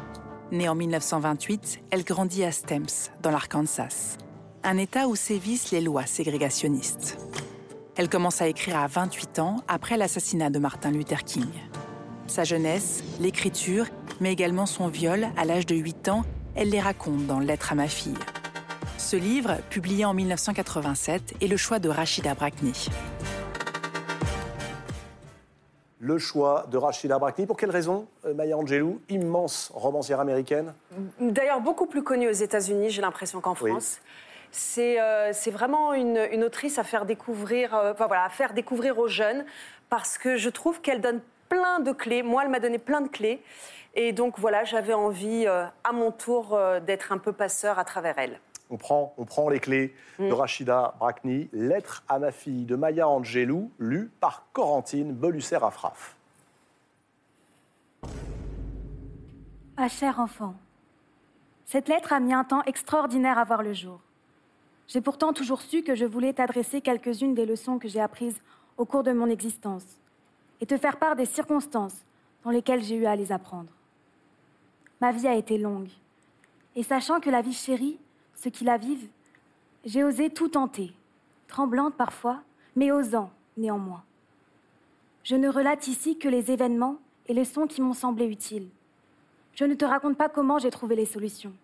Née en dix-neuf cent vingt-huit, elle grandit à Stamps, dans l'Arkansas, un État où sévissent les lois ségrégationnistes. Elle commence à écrire à vingt-huit ans, après l'assassinat de Martin Luther King. Sa jeunesse, l'écriture, mais également son viol à l'âge de huit ans, elle les raconte dans « Lettre à ma fille ». Ce livre, publié en dix-neuf cent quatre-vingt-sept, est le choix de Rachida Brakni. Le choix de Rachida Brakni. Pour quelle raison, Maya Angelou, immense romancière américaine? D'ailleurs, beaucoup plus connue aux États-Unis, j'ai l'impression qu'en France. Oui. C'est, euh, c'est vraiment une, une autrice à faire, découvrir, euh, enfin, voilà, à faire découvrir aux jeunes, parce que je trouve qu'elle donne plein de clés. Moi, elle m'a donné plein de clés. Et donc, voilà, j'avais envie, euh, à mon tour, euh, d'être un peu passeur à travers elle. On prend, on prend les clés mmh. de Rachida Brakni. « Lettre à ma fille » de Maya Angelou, lue par Corentine Boulouchère-Raffraf. Ma chère enfant, cette lettre a mis un temps extraordinaire à voir le jour. J'ai pourtant toujours su que je voulais t'adresser quelques-unes des leçons que j'ai apprises au cours de mon existence et te faire part des circonstances dans lesquelles j'ai eu à les apprendre. Ma vie a été longue, et sachant que la vie chérit ceux qui la vivent, j'ai osé tout tenter, tremblante parfois, mais osant néanmoins. Je ne relate ici que les événements et les sons qui m'ont semblé utiles. Je ne te raconte pas comment j'ai trouvé les solutions.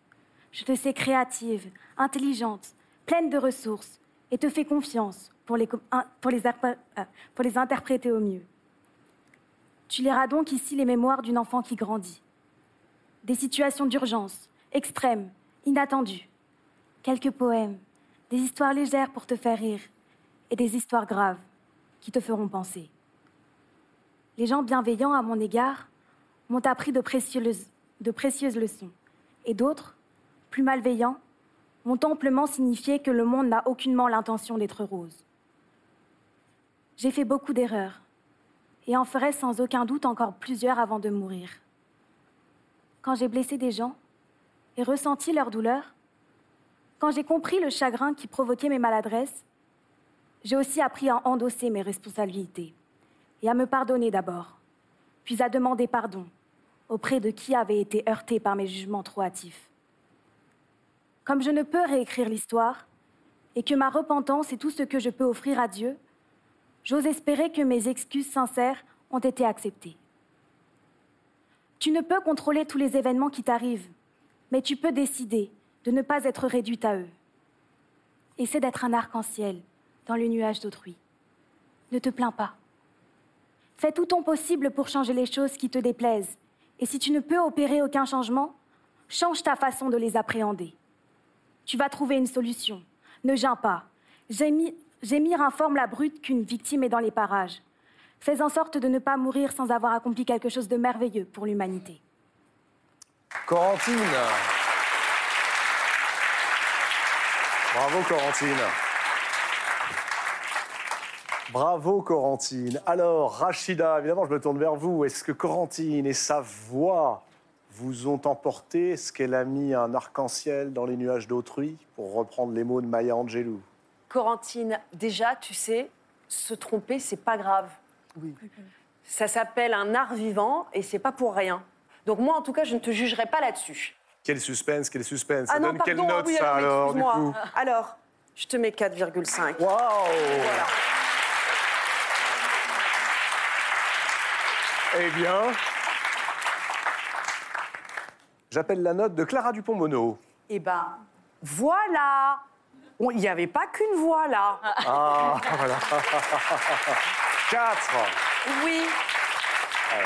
Je te sais créative, intelligente, pleine de ressources, et te fais confiance pour les, pour les, pour les interpréter au mieux. Tu liras donc ici les mémoires d'une enfant qui grandit. Des situations d'urgence, extrêmes, inattendues. Quelques poèmes, des histoires légères pour te faire rire, et des histoires graves qui te feront penser. Les gens bienveillants à mon égard m'ont appris de précieuses, de précieuses leçons, et d'autres, plus malveillants, m'ont amplement signifié que le monde n'a aucunement l'intention d'être rose. J'ai fait beaucoup d'erreurs, et en ferai sans aucun doute encore plusieurs avant de mourir. Quand j'ai blessé des gens et ressenti leur douleur, quand j'ai compris le chagrin qui provoquait mes maladresses, j'ai aussi appris à endosser mes responsabilités et à me pardonner d'abord, puis à demander pardon auprès de qui avait été heurté par mes jugements trop hâtifs. Comme je ne peux réécrire l'histoire et que ma repentance est tout ce que je peux offrir à Dieu, j'ose espérer que mes excuses sincères ont été acceptées. Tu ne peux contrôler tous les événements qui t'arrivent, mais tu peux décider de ne pas être réduite à eux. Essaie d'être un arc-en-ciel dans le nuage d'autrui. Ne te plains pas. Fais tout ton possible pour changer les choses qui te déplaisent, et si tu ne peux opérer aucun changement, change ta façon de les appréhender. Tu vas trouver une solution. Ne geins pas. Gémir informe la brute qu'une victime est dans les parages. Fais en sorte de ne pas mourir sans avoir accompli quelque chose de merveilleux pour l'humanité. Corentine. Bravo, Corentine. Bravo, Corentine. Alors, Rachida, évidemment, je me tourne vers vous. Est-ce que Corentine et sa voix vous ont emporté? Est-ce qu'elle a mis un arc-en-ciel dans les nuages d'autrui, pour reprendre les mots de Maya Angelou? Corentine, déjà, tu sais, se tromper, c'est pas grave. Oui. Ça s'appelle un art vivant et c'est pas pour rien. Donc moi, en tout cas, je ne te jugerai pas là-dessus. Quel suspense, quel suspense. Ah ça non, donne pardon, quelle note, oui, ça, alors, du coup? Alors, je te mets quatre virgule cinq. Waouh, voilà. Eh bien, j'appelle la note de Clara Dupont-Monod. Eh ben, voilà. Il n'y avait pas qu'une voix, là. Ah, voilà. Quatre. Oui. Ouais.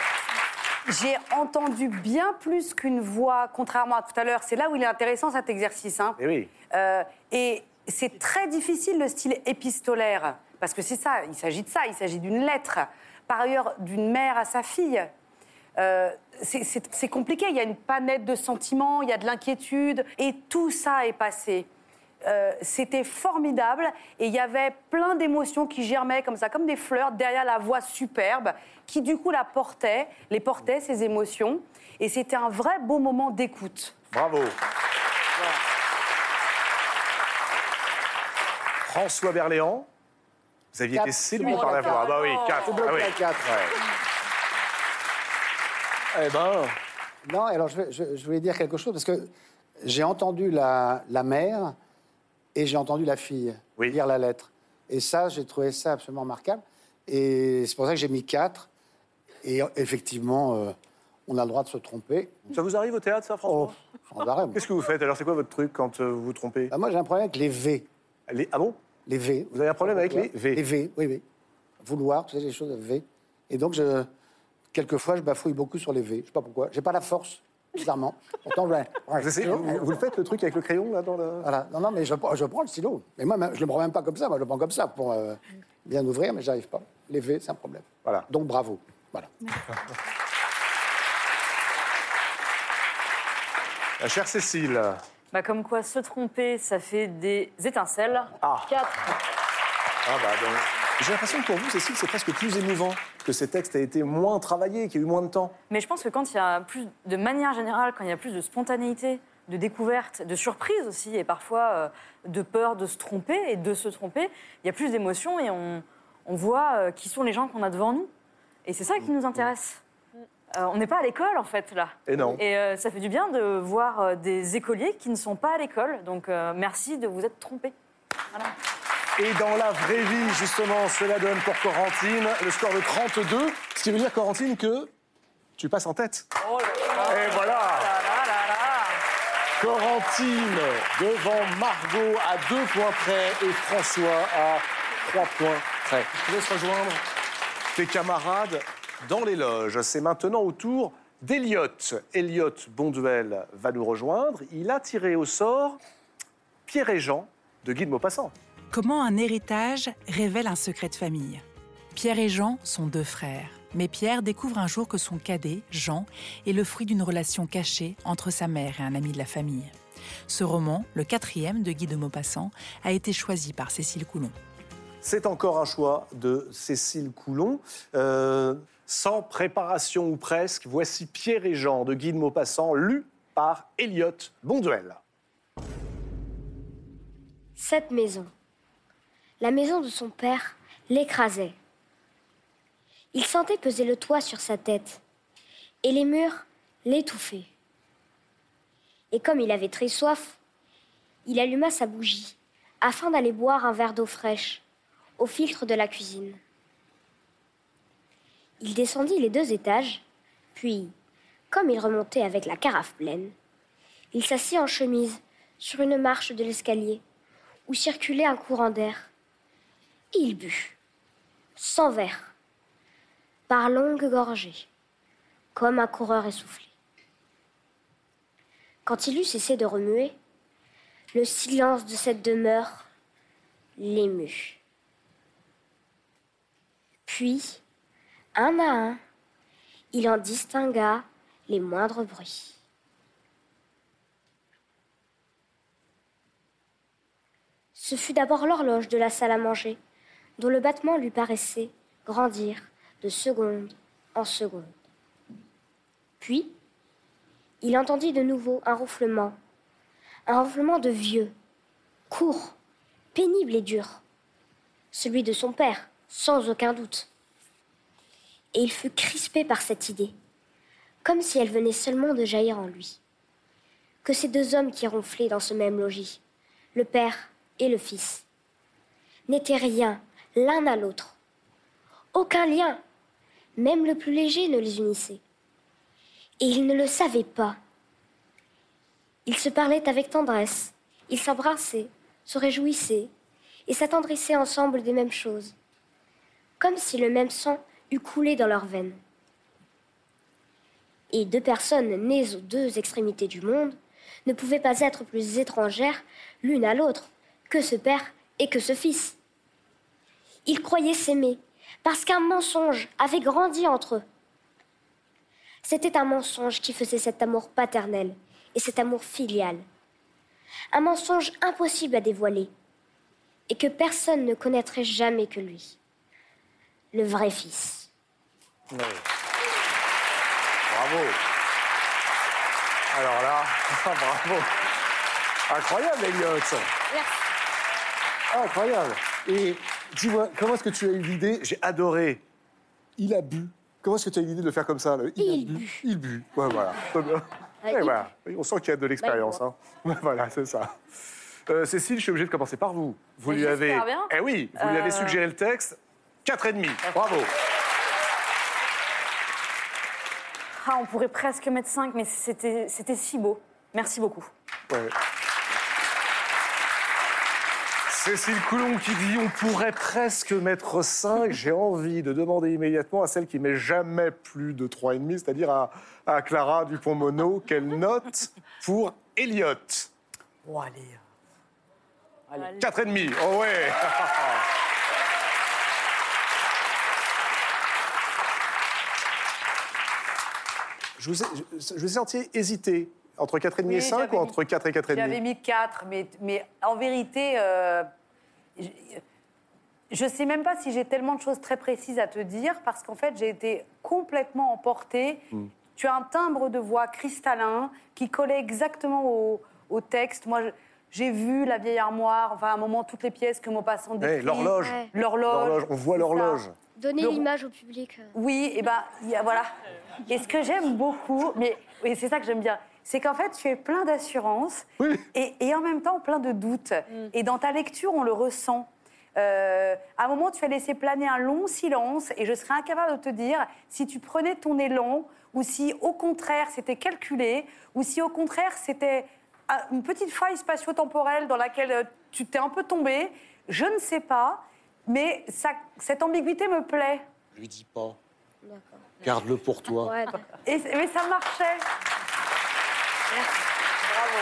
J'ai entendu bien plus qu'une voix, contrairement à tout à l'heure. C'est là où il est intéressant, cet exercice. Hein. Et oui. Euh, et c'est très difficile, le style épistolaire. Parce que c'est ça, il s'agit de ça. Il s'agit d'une lettre. Par ailleurs, d'une mère à sa fille. Euh, c'est, c'est, c'est compliqué. Il y a une panette de sentiments, il y a de l'inquiétude. Et tout ça est passé. Euh, c'était formidable et il y avait plein d'émotions qui germaient comme ça, comme des fleurs derrière la voix superbe qui du coup la portait, les portait ces émotions et c'était un vrai beau moment d'écoute. Bravo. Ouais. François Berléand, vous aviez été séduit par la voix. Ah bah oui, quatre. Ah oui. quatre. Ouais. Eh ben. Non, alors je, je, je voulais dire quelque chose parce que j'ai entendu la, la mère. Et j'ai entendu la fille oui. lire la lettre. Et ça, j'ai trouvé ça absolument remarquable. Et c'est pour ça que j'ai mis quatre. Et effectivement, euh, on a le droit de se tromper. Ça vous arrive au théâtre, ça, François? Oh, arrête, moi. Qu'est-ce que vous faites? Alors, c'est quoi votre truc quand euh, vous vous trompez? Bah, moi, j'ai un problème avec les V. Les... Ah bon? Les V. Vous avez un problème avec les V? Les V, oui, oui. Vouloir, tu sais, les choses V. Et donc, je... quelquefois, je bafouille beaucoup sur les V. Je ne sais pas pourquoi. Je n'ai pas la force. Bizarrement. Pourtant, ouais. Ouais. Vous, vous le faites, le truc avec le crayon, là, dans le... Voilà. Non, non, mais je, je prends le stylo. Mais moi, je ne le prends même pas comme ça. Moi, je le prends comme ça pour euh, bien ouvrir, mais je n'arrive pas. Les V, c'est un problème. Voilà. Donc, bravo. Voilà. La chère Cécile. Bah, comme quoi, se tromper, ça fait des étincelles. Ah. Quatre. Ah, bah, donc... J'ai l'impression que pour vous, Cécile, c'est presque plus émouvant que ces textes aient été moins travaillés, qu'il y ait eu moins de temps. Mais je pense que quand il y a plus, de manière générale, quand il y a plus de spontanéité, de découverte, de surprise aussi, et parfois euh, de peur de se tromper et de se tromper, il y a plus d'émotions et on, on voit euh, qui sont les gens qu'on a devant nous. Et c'est ça qui nous intéresse. Euh, on n'est pas à l'école, en fait, là. Et non. Et euh, ça fait du bien de voir euh, des écoliers qui ne sont pas à l'école. Donc, euh, merci de vous être trompés. Voilà. Et dans la vraie vie, justement, cela donne pour Corentine le score de trente-deux. Ce qui veut dire, Corentine, que tu passes en tête. Oh là là. Et voilà. La la la la. Corentine devant Margot à deux points près et François à trois points près. Je laisse rejoindre tes camarades dans les loges. C'est maintenant au tour d'Elliot. Elliot Bonduel va nous rejoindre. Il a tiré au sort Pierre et Jean de Guy de Maupassant. Comment un héritage révèle un secret de famille. Pierre et Jean sont deux frères, mais Pierre découvre un jour que son cadet, Jean, est le fruit d'une relation cachée entre sa mère et un ami de la famille. Ce roman, le quatrième de Guy de Maupassant, a été choisi par Cécile Coulon. C'est encore un choix de Cécile Coulon. Euh, sans préparation ou presque, voici Pierre et Jean de Guy de Maupassant, lu par Elliot Bonduel. Cette maison, la maison de son père, l'écrasait. Il sentait peser le toit sur sa tête et les murs l'étouffaient. Et comme il avait très soif, il alluma sa bougie afin d'aller boire un verre d'eau fraîche au filtre de la cuisine. Il descendit les deux étages, puis, comme il remontait avec la carafe pleine, il s'assit en chemise sur une marche de l'escalier où circulait un courant d'air. Il but, sans verre, par longues gorgées, comme un coureur essoufflé. Quand il eut cessé de remuer, le silence de cette demeure l'émut. Puis, un à un, il en distingua les moindres bruits. Ce fut d'abord l'horloge de la salle à manger, dont le battement lui paraissait grandir de seconde en seconde. Puis, il entendit de nouveau un ronflement, un ronflement de vieux, court, pénible et dur, celui de son père, sans aucun doute. Et il fut crispé par cette idée, comme si elle venait seulement de jaillir en lui, que ces deux hommes qui ronflaient dans ce même logis, le père et le fils, n'étaient rien l'un à l'autre. Aucun lien, même le plus léger, ne les unissait. Et il ne le savait pas. Ils se parlaient avec tendresse, ils s'embrassaient, se réjouissaient et s'attendrissaient ensemble des mêmes choses, comme si le même sang eût coulé dans leurs veines. Et deux personnes nées aux deux extrémités du monde ne pouvaient pas être plus étrangères l'une à l'autre que ce père et que ce fils. Ils croyaient s'aimer parce qu'un mensonge avait grandi entre eux. C'était un mensonge qui faisait cet amour paternel et cet amour filial. Un mensonge impossible à dévoiler et que personne ne connaîtrait jamais que lui. Le vrai fils. Oui. Bravo. Alors là, bravo. Incroyable, Elliot. Merci. Incroyable. Et dis-moi, comment est-ce que tu as eu l'idée ? J'ai adoré. Il a bu. Comment est-ce que tu as eu l'idée de le faire comme ça, là ? Il, il a bu. bu. Il bu. Ouais, voilà. Ouais, il... voilà. On sent qu'il y a de l'expérience. Bah, hein. Voilà, c'est ça. Euh, Cécile, je suis obligé de commencer par vous. Vous Mais lui avez. Bien. Eh oui, vous euh... lui avez suggéré le texte. quatre et demi. Bravo. Ah, on pourrait presque mettre cinq, mais c'était, c'était si beau. Merci beaucoup. Ouais. Cécile Coulon qui dit « On pourrait presque mettre cinq ». J'ai envie de demander immédiatement à celle qui ne met jamais plus de trois et demi, c'est-à-dire à, à Clara Dupont-Monod, quelle note pour Elliot. Oh, allez. allez. quatre et demi. Oh, ouais. Je vous ai, je, je vous ai senti hésiter entre quatre et demi oui, et cinq ou entre quatre et quatre et demi. J'avais mis quatre, mais, mais en vérité, euh, je ne sais même pas si j'ai tellement de choses très précises à te dire parce qu'en fait, j'ai été complètement emportée. Mm. Tu as un timbre de voix cristallin qui collait exactement au, au texte. Moi, je, j'ai vu la vieille armoire, enfin, à un moment, toutes les pièces que Maupassant décrit. Hey, l'horloge. Ouais. l'horloge. L'horloge, on voit l'horloge. Ça. Donner le... l'image au public. Oui, et ben voilà. Et ce que j'aime beaucoup, mais et c'est ça que j'aime bien, c'est qu'en fait, tu es plein d'assurance oui. et, et en même temps plein de doutes. Mm. Et dans ta lecture, on le ressent. Euh, à un moment, tu as laissé planer un long silence et je serais incapable de te dire si tu prenais ton élan ou si, au contraire, c'était calculé ou si, au contraire, c'était une petite faille spatio-temporelle dans laquelle tu t'es un peu tombé. Je ne sais pas. Mais ça, cette ambiguïté me plaît. Lui dis pas. D'accord. Garde-le pour toi. Ouais, et, mais ça marchait. Merci. Bravo.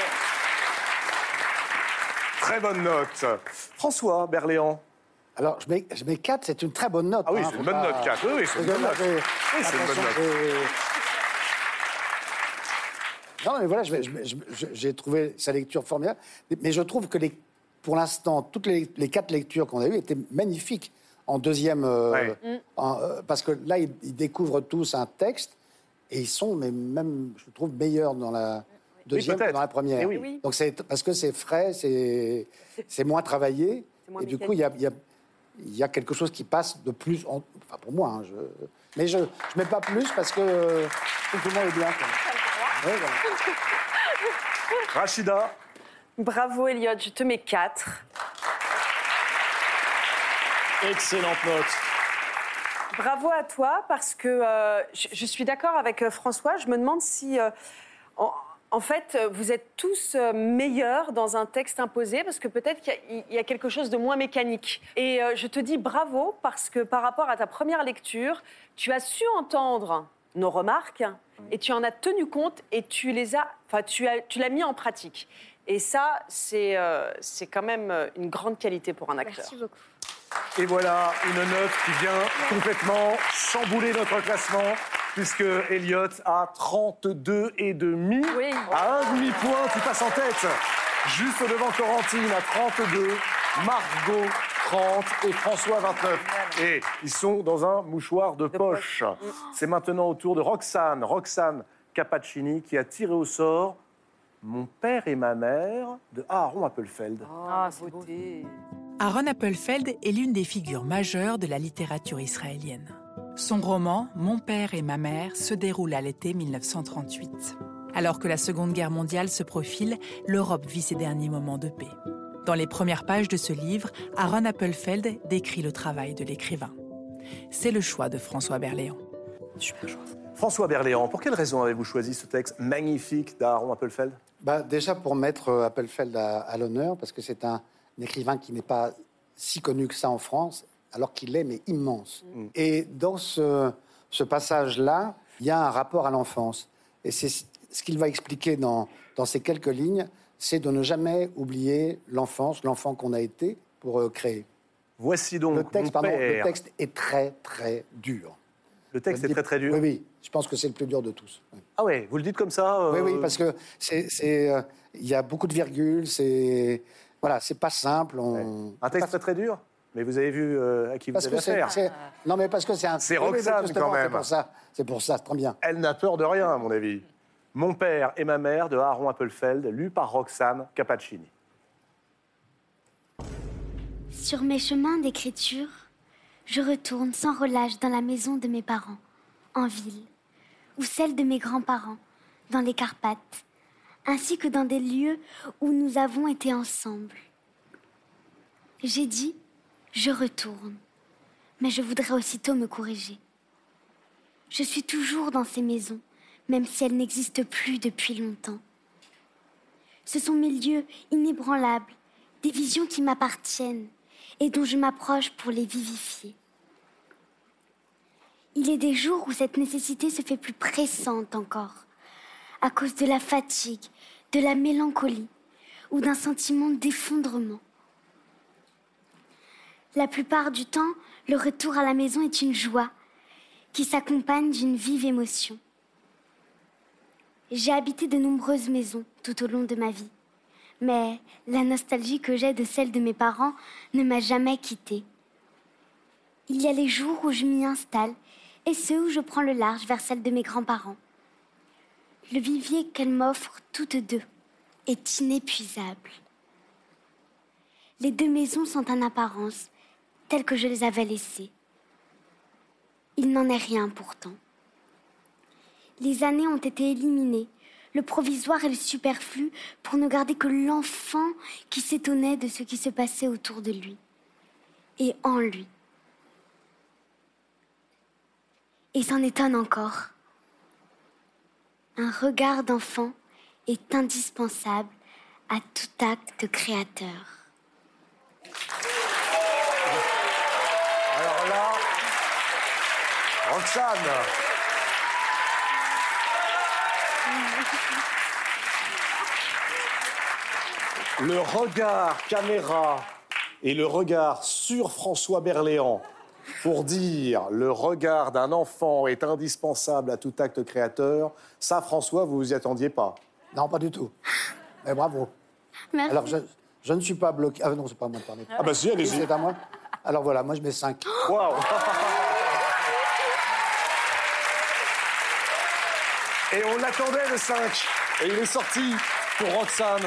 Très bonne note. François Berléand. Alors, je mets, je mets quatre, c'est une très bonne note. Ah oui, hein, c'est une bonne pas... note, quatre. Oui, oui, c'est une bonne note. Des... Oui, c'est une bonne note. Des... Non, mais voilà, j'ai trouvé sa lecture formidable. Mais je trouve que, les, pour l'instant, toutes les, les quatre lectures qu'on a eues étaient magnifiques en deuxième... Euh, ouais. en, euh, parce que là, ils, ils découvrent tous un texte et ils sont, mais même, je trouve, meilleurs dans la... deuxième oui, que dans la première. Oui, oui. Donc c'est parce que c'est frais, c'est c'est moins travaillé moins et du coup il y a il y a il y a quelque chose qui passe de plus en... enfin pour moi hein, je mais je je mets pas plus parce que tout le monde est bien. Ouais, voilà. Rachida. Bravo Elliot, je te mets quatre. Excellente note. Bravo à toi parce que euh, je, je suis d'accord avec François, je me demande si euh, en... En fait, vous êtes tous meilleurs dans un texte imposé parce que peut-être qu'il y a quelque chose de moins mécanique. Et je te dis bravo parce que par rapport à ta première lecture, tu as su entendre nos remarques et tu en as tenu compte et tu les as, enfin, tu as, tu l'as mis en pratique. Et ça, c'est, euh, c'est quand même une grande qualité pour un acteur. Merci beaucoup. Et voilà une note qui vient complètement chambouler notre classement. Puisque Elliot a trente-deux et demi. Oui. À un demi-point, tu passes en tête. Juste devant Corentine à trente-deux, Margot trente et François vingt-neuf. Et ils sont dans un mouchoir de, de poche. poche. C'est maintenant au tour de Roxane, Roxane Capaccini, qui a tiré au sort Mon père et ma mère de Aaron Appelfeld. Ah, c'est beauté. Aaron Appelfeld est l'une des figures majeures de la littérature israélienne. Son roman « Mon père et ma mère » se déroule à l'été mille neuf cent trente-huit. Alors que la Seconde Guerre mondiale se profile, l'Europe vit ses derniers moments de paix. Dans les premières pages de ce livre, Aaron Appelfeld décrit le travail de l'écrivain. C'est le choix de François Berléand. Super choix. François Berléand, pour quelle raison avez-vous choisi ce texte magnifique d'Aaron Appelfeld ? Bah, déjà pour mettre Appelfeld à, à l'honneur, parce que c'est un, un écrivain qui n'est pas si connu que ça en France, alors qu'il est, mais immense. Mmh. Et dans ce, ce passage-là, il y a un rapport à l'enfance. Et c'est ce qu'il va expliquer dans, dans ces quelques lignes, c'est de ne jamais oublier l'enfance, l'enfant qu'on a été pour euh, créer. Voici donc le texte, pardon, le texte est très, très dur. Le texte est très, très dur ? Oui, oui. Je pense que c'est le plus dur de tous. Oui. Ah ouais, vous le dites comme ça euh... Oui, oui, parce que c'est, c'est, euh, y a beaucoup de virgules, c'est... Voilà, c'est pas simple. On... Ouais. Un texte pas... très, très dur ? Mais vous avez vu euh, à qui parce vous avez affaire. Non, mais parce que c'est un... C'est Roxane, oui, quand même. C'est pour ça, c'est pour ça, très bien. Elle n'a peur de rien, à mon avis. Mon père et ma mère, de Aaron Appelfeld, lu par Roxane Capaccini. Sur mes chemins d'écriture, je retourne sans relâche dans la maison de mes parents, en ville, ou celle de mes grands-parents, dans les Carpates, ainsi que dans des lieux où nous avons été ensemble. J'ai dit... Je retourne, mais je voudrais aussitôt me corriger. Je suis toujours dans ces maisons, même si elles n'existent plus depuis longtemps. Ce sont mes lieux inébranlables, des visions qui m'appartiennent et dont je m'approche pour les vivifier. Il est des jours où cette nécessité se fait plus pressante encore, à cause de la fatigue, de la mélancolie ou d'un sentiment d'effondrement. La plupart du temps, le retour à la maison est une joie qui s'accompagne d'une vive émotion. J'ai habité de nombreuses maisons tout au long de ma vie, mais la nostalgie que j'ai de celle de mes parents ne m'a jamais quittée. Il y a les jours où je m'y installe et ceux où je prends le large vers celle de mes grands-parents. Le vivier qu'elles m'offrent toutes deux est inépuisable. Les deux maisons sont en apparence telles que je les avais laissées. Il n'en est rien pourtant. Les années ont été éliminées, le provisoire et le superflu, pour ne garder que l'enfant qui s'étonnait de ce qui se passait autour de lui et en lui. Et s'en étonne encore. Un regard d'enfant est indispensable à tout acte créateur. Alors là, Roxane. Le regard caméra et le regard sur François Berléand pour dire « Le regard d'un enfant est indispensable à tout acte créateur », ça, François, vous vous y attendiez pas? Non, pas du tout. Mais bravo. Merci. Alors, je, je ne suis pas bloqué... Ah non, c'est pas à moi de parler. Ah bah si, allez-y. C'est à moi. Alors voilà, moi, je mets cinq. Waouh. Et on l'attendait, le cinq. Et il est sorti pour Roxane.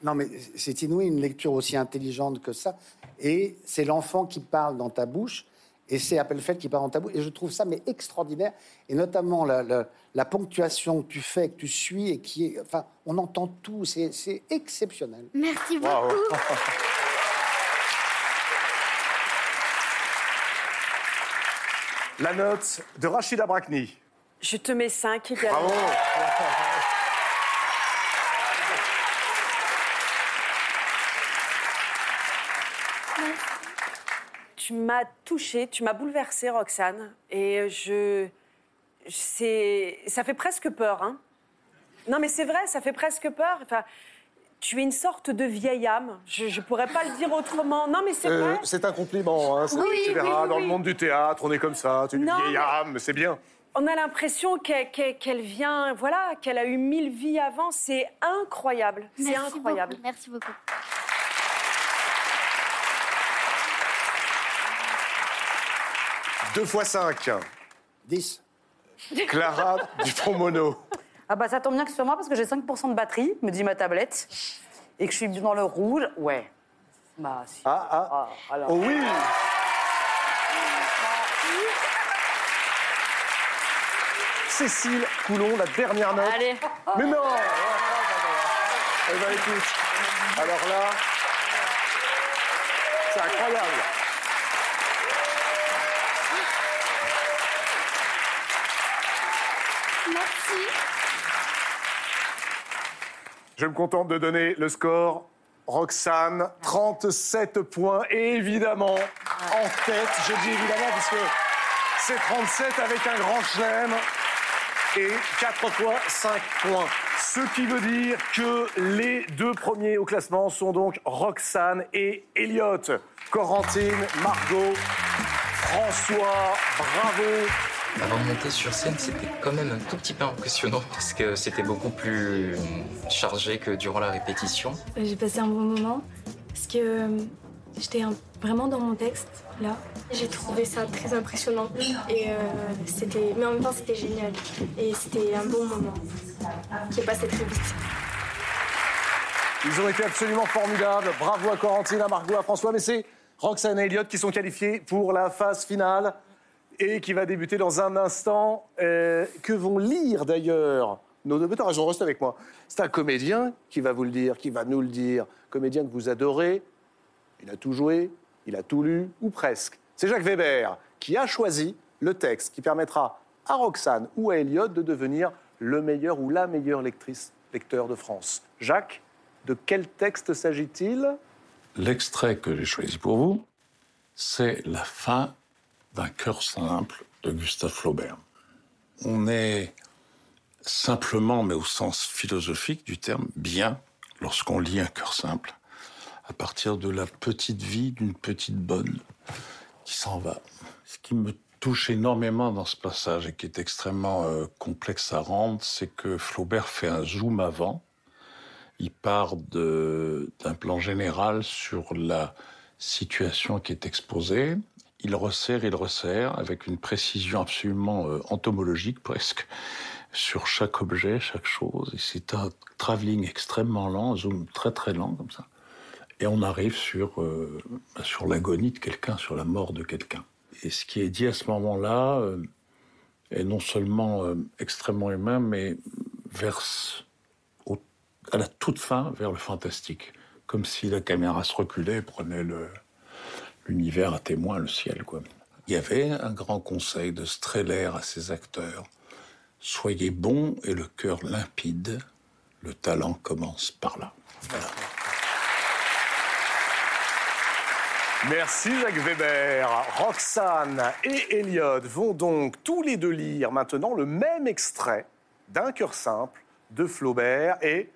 Non, mais c'est inouï, une lecture aussi intelligente que ça. Et c'est l'enfant qui parle dans ta bouche, et c'est Appelfeld qui parle dans ta bouche. Et je trouve ça mais extraordinaire, et notamment la, la, la ponctuation que tu fais, que tu suis, et qui est... Enfin, on entend tout, c'est, c'est exceptionnel. Merci beaucoup. Wow. La note de Rachida Brakni. Je te mets cinq également. Bravo. Tu m'as touchée, tu m'as bouleversée, Roxane. Et je... C'est... Ça fait presque peur, hein. Non, mais c'est vrai, ça fait presque peur. Enfin, tu es une sorte de vieille âme. Je, je pourrais pas le dire autrement. Non, mais c'est euh, vrai. C'est un compliment, hein. Oui, tu verras, oui, oui, oui. Dans le monde du théâtre, on est comme ça. Tu es une non, vieille mais... âme, c'est bien. On a l'impression qu'elle, qu'elle vient... Voilà, qu'elle a eu mille vies avant. C'est incroyable. Merci c'est incroyable. Beaucoup. Merci beaucoup. deux fois cinq. dix. Clara Dupont-Monod. Ah bah ça tombe bien que ce soit moi parce que j'ai cinq pour cent de batterie, me dit ma tablette, et que je suis dans le rouge. Ouais. Bah si. Ah ah. ah alors. Oh oui. Cécile Coulon, la dernière note. Allez. Mais non. Eh ben écoute. Alors là, c'est incroyable. Je me contente de donner le score. Roxane, trente-sept points. Et évidemment, en tête, je dis évidemment, parce que c'est trente-sept avec un grand chelem. Et quatre fois cinq points. Ce qui veut dire que les deux premiers au classement sont donc Roxane et Elliot. Corentine, Margot, François, bravo. Avant de monter sur scène, c'était quand même un tout petit peu impressionnant parce que c'était beaucoup plus chargé que durant la répétition. J'ai passé un bon moment parce que j'étais vraiment dans mon texte, là. J'ai trouvé ça très impressionnant, et euh, c'était... mais en même temps c'était génial et c'était un bon moment qui est passé très vite. Ils ont été absolument formidables. Bravo à Corentine, à Margot, à François, mais c'est Roxane et Elliot qui sont qualifiés pour la phase finale. Et qui va débuter dans un instant, euh, que vont lire d'ailleurs nos deux metteurs. Ils vont rester avec moi. C'est un comédien qui va vous le dire, qui va nous le dire. Comédien que vous adorez, il a tout joué, il a tout lu, ou presque. C'est Jacques Weber qui a choisi le texte qui permettra à Roxane ou à Elliot de devenir le meilleur ou la meilleure lectrice, lecteur de France. Jacques, de quel texte s'agit-il? L'extrait que j'ai choisi pour vous, c'est la fin d'un cœur simple de Gustave Flaubert. On est simplement, mais au sens philosophique du terme, bien lorsqu'on lit un cœur simple, à partir de la petite vie d'une petite bonne qui s'en va. Ce qui me touche énormément dans ce passage et qui est extrêmement euh, complexe à rendre, c'est que Flaubert fait un zoom avant. Il part de, d'un plan général sur la situation qui est exposée. Il resserre, il resserre, avec une précision absolument euh, entomologique presque, sur chaque objet, chaque chose. Et c'est un travelling extrêmement lent, un zoom très très lent comme ça. Et on arrive sur, euh, sur l'agonie de quelqu'un, sur la mort de quelqu'un. Et ce qui est dit à ce moment-là euh, est non seulement euh, extrêmement humain, mais verse au, à la toute fin vers le fantastique. Comme si la caméra se reculait et prenait le... l'univers à témoin, le ciel, quoi. Il y avait un grand conseil de Strehler à ses acteurs. Soyez bons et le cœur limpide. Le talent commence par là. Voilà. Merci Jacques Weber. Roxane et Elliot vont donc tous les deux lire maintenant le même extrait d'un cœur simple de Flaubert et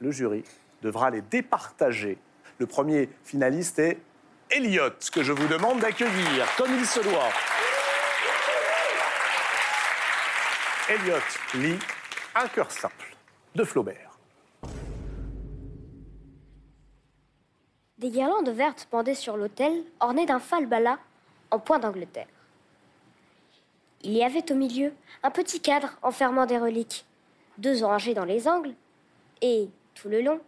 le jury devra les départager. Le premier finaliste est Elliot, que je vous demande d'accueillir, comme il se doit. Elliot lit Un cœur simple de Flaubert. Des guirlandes vertes pendaient sur l'autel, ornées d'un falbala en point d'Angleterre. Il y avait au milieu un petit cadre enfermant des reliques, deux orangers dans les angles et, tout le long,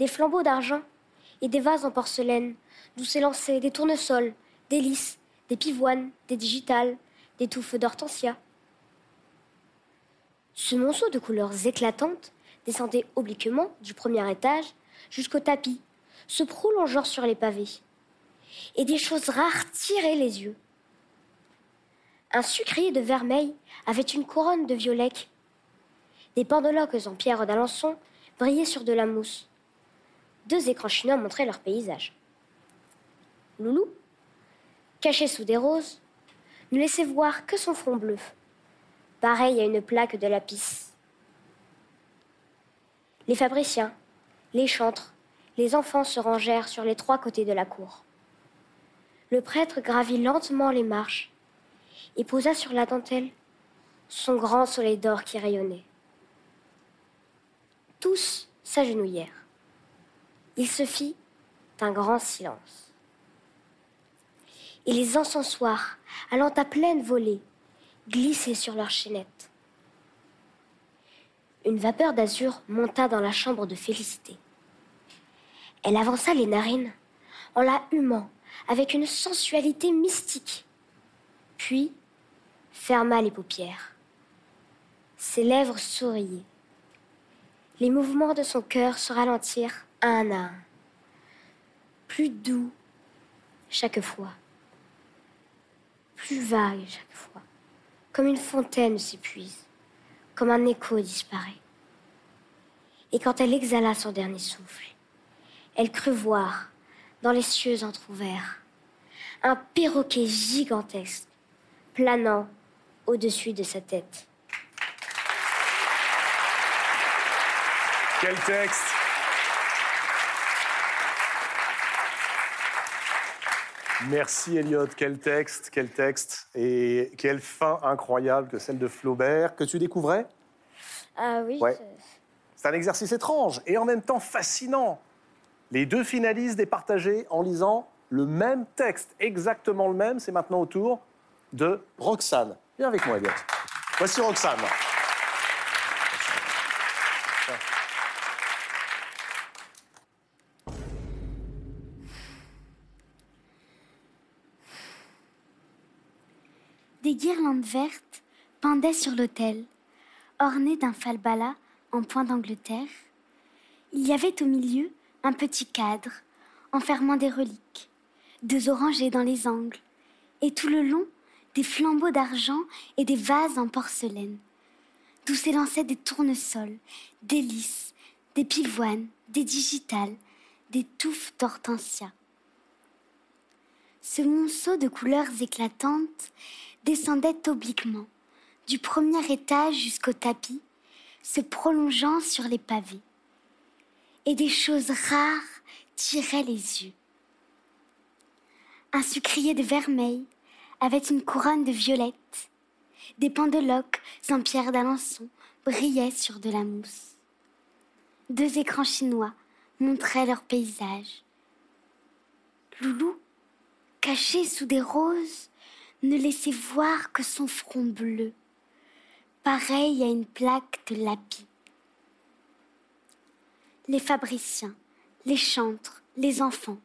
des flambeaux d'argent et des vases en porcelaine d'où s'élançaient des tournesols, des lys, des pivoines, des digitales, des touffes d'hortensia. Ce monceau de couleurs éclatantes descendait obliquement du premier étage jusqu'au tapis, se prolongeant sur les pavés. Et des choses rares tiraient les yeux. Un sucrier de vermeil avait une couronne de violet. Des pendeloques en pierre d'Alençon brillaient sur de la mousse. Deux écrans chinois montraient leur paysage. Loulou, caché sous des roses, ne laissait voir que son front bleu, pareil à une plaque de lapis. Les fabriciens, les chantres, les enfants se rangèrent sur les trois côtés de la cour. Le prêtre gravit lentement les marches et posa sur la dentelle son grand soleil d'or qui rayonnait. Tous s'agenouillèrent. Il se fit un grand silence. Et les encensoirs, allant à pleine volée, glissaient sur leurs chaînettes. Une vapeur d'azur monta dans la chambre de Félicité. Elle avança les narines en la humant avec une sensualité mystique, puis ferma les paupières. Ses lèvres souriaient. Les mouvements de son cœur se ralentirent un à un, plus doux chaque fois, plus vague chaque fois, comme une fontaine s'épuise, comme un écho disparaît. Et quand elle exhala son dernier souffle, elle crut voir, dans les cieux entr'ouverts, un perroquet gigantesque planant au-dessus de sa tête. Quel texte! Merci Elliot, quel texte, quel texte et quelle fin incroyable que celle de Flaubert que tu découvrais? Ah oui. Ouais. C'est un exercice étrange et en même temps fascinant. Les deux finalistes départagés en lisant le même texte, exactement le même. C'est maintenant au tour de Roxane. Viens avec moi, Elliot. Voici Roxane. Des guirlandes vertes pendaient sur l'autel, ornées d'un falbala en point d'Angleterre. Il y avait au milieu un petit cadre enfermant des reliques, deux orangers dans les angles, et tout le long, des flambeaux d'argent et des vases en porcelaine, d'où s'élançaient des tournesols, des lys, des pivoines, des digitales, des touffes d'hortensia. Ce monceau de couleurs éclatantes descendait obliquement, du premier étage jusqu'au tapis, se prolongeant sur les pavés. Et des choses rares tiraient les yeux. Un sucrier de vermeil avait une couronne de violette. Des pendeloques en pierre d'Alençon brillaient sur de la mousse. Deux écrans chinois montraient leur paysage. Loulou, caché sous des roses, ne laissait voir que son front bleu, pareil à une plaque de lapis. Les fabriciens, les chantres, les enfants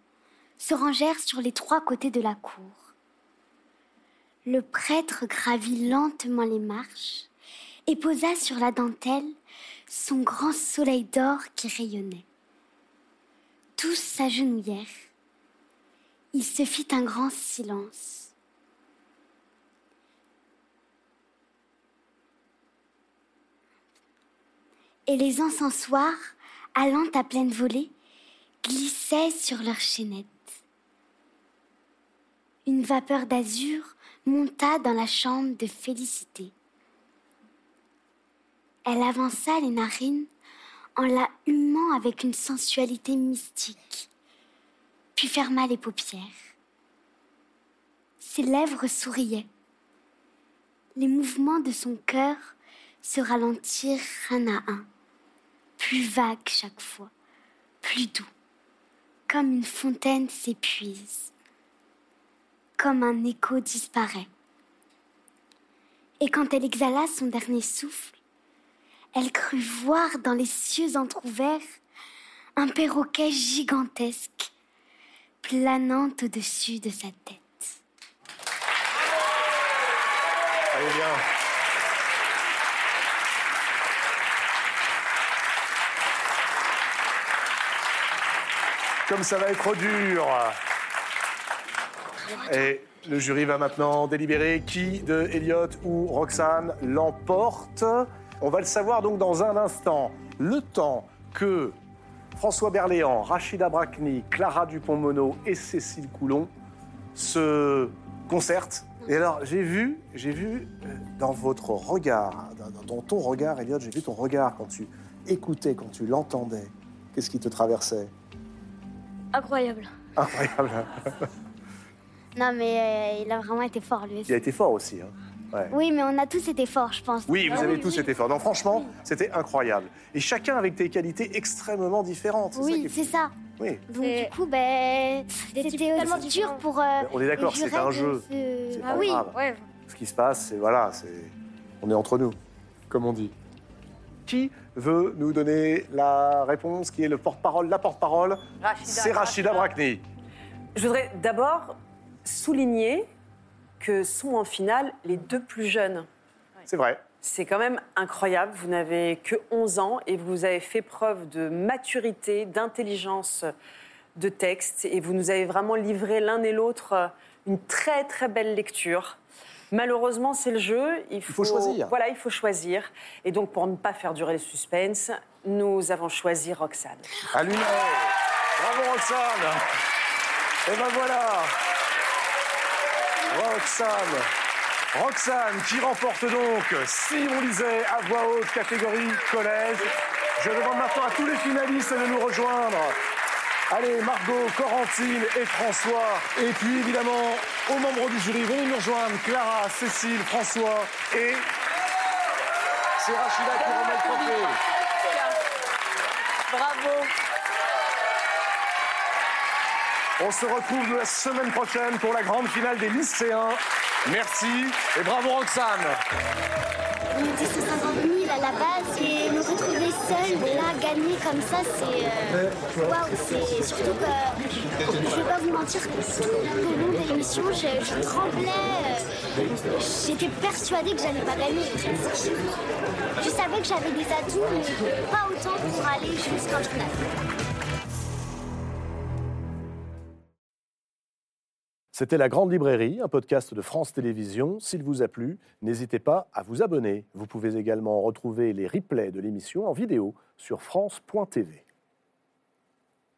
se rangèrent sur les trois côtés de la cour. Le prêtre gravit lentement les marches et posa sur la dentelle son grand soleil d'or qui rayonnait. Tous s'agenouillèrent. Il se fit un grand silence. Et les encensoirs, allant à pleine volée, glissaient sur leurs chaînettes. Une vapeur d'azur monta dans la chambre de Félicité. Elle avança les narines en la humant avec une sensualité mystique, puis ferma les paupières. Ses lèvres souriaient. Les mouvements de son cœur se ralentirent un à un, plus vagues chaque fois, plus doux, comme une fontaine s'épuise, comme un écho disparaît. Et quand elle exhala son dernier souffle, elle crut voir dans les cieux entr'ouverts un perroquet gigantesque planant au-dessus de sa tête. Allez, bien. Comme ça va être dur. Et le jury va maintenant délibérer qui de Elliot ou Roxane l'emporte. On va le savoir donc dans un instant. Le temps que François Berléand, Rachida Brakni, Clara Dupont-Monod et Cécile Coulon se concertent. Et alors, j'ai vu, j'ai vu dans votre regard, dans ton regard, Elliot, j'ai vu ton regard quand tu écoutais, quand tu l'entendais. Qu'est-ce qui te traversait? Incroyable. Incroyable. Non, mais euh, il a vraiment été fort, lui aussi. Il a été fort aussi, hein. Ouais. Oui, mais on a tous été forts, je pense. Oui, vous avez oui, tous oui. été forts. Non, franchement, oui. c'était incroyable. Et chacun avec des qualités extrêmement différentes. Oui, c'est ça. Qui est c'est ça. Oui. Donc et du coup, ben, c'était tellement dur pour. Euh, on est d'accord, c'est un jeu. C'est, c'est ah, pas oui. grave. Ouais. Ce qui se passe, c'est voilà, c'est on est entre nous, comme on dit. Qui veut nous donner la réponse? Qui est le porte-parole? La porte-parole, Rachida, c'est Rachida, Rachida Brakni. Je voudrais d'abord souligner que sont en finale les deux plus jeunes. C'est vrai. C'est quand même incroyable. Vous n'avez que onze ans et vous avez fait preuve de maturité, d'intelligence de texte. Et vous nous avez vraiment livré l'un et l'autre une très, très belle lecture. Malheureusement, c'est le jeu. Il faut, il faut choisir. Voilà, il faut choisir. Et donc, pour ne pas faire durer le suspense, nous avons choisi Roxane. À lui, bravo, Roxane. Et ben voilà, Roxane. Roxane qui remporte donc Si on lisait à voix haute, catégorie collège. Je demande maintenant à tous les finalistes de nous rejoindre. Allez, Margot, Corentine et François. Et puis évidemment, aux membres du jury, venez nous rejoindre. Clara, Cécile, François et... C'est Rachida qui remet le trophée. Bravo. On se retrouve la semaine prochaine pour la grande finale des lycéens. Merci et bravo Roxane. On était cent cinquante mille à la base et nous retrouver seuls, là, gagner comme ça, c'est... Euh, wow, c'est surtout que... Je ne vais pas vous mentir, tout le long de l'émission, je, je tremblais. Euh, j'étais persuadée que j'allais pas gagner. Je savais que j'avais des atouts, mais pas autant pour aller jusqu'en finale. C'était La Grande Librairie, un podcast de France Télévisions. S'il vous a plu, n'hésitez pas à vous abonner. Vous pouvez également retrouver les replays de l'émission en vidéo sur France point T V.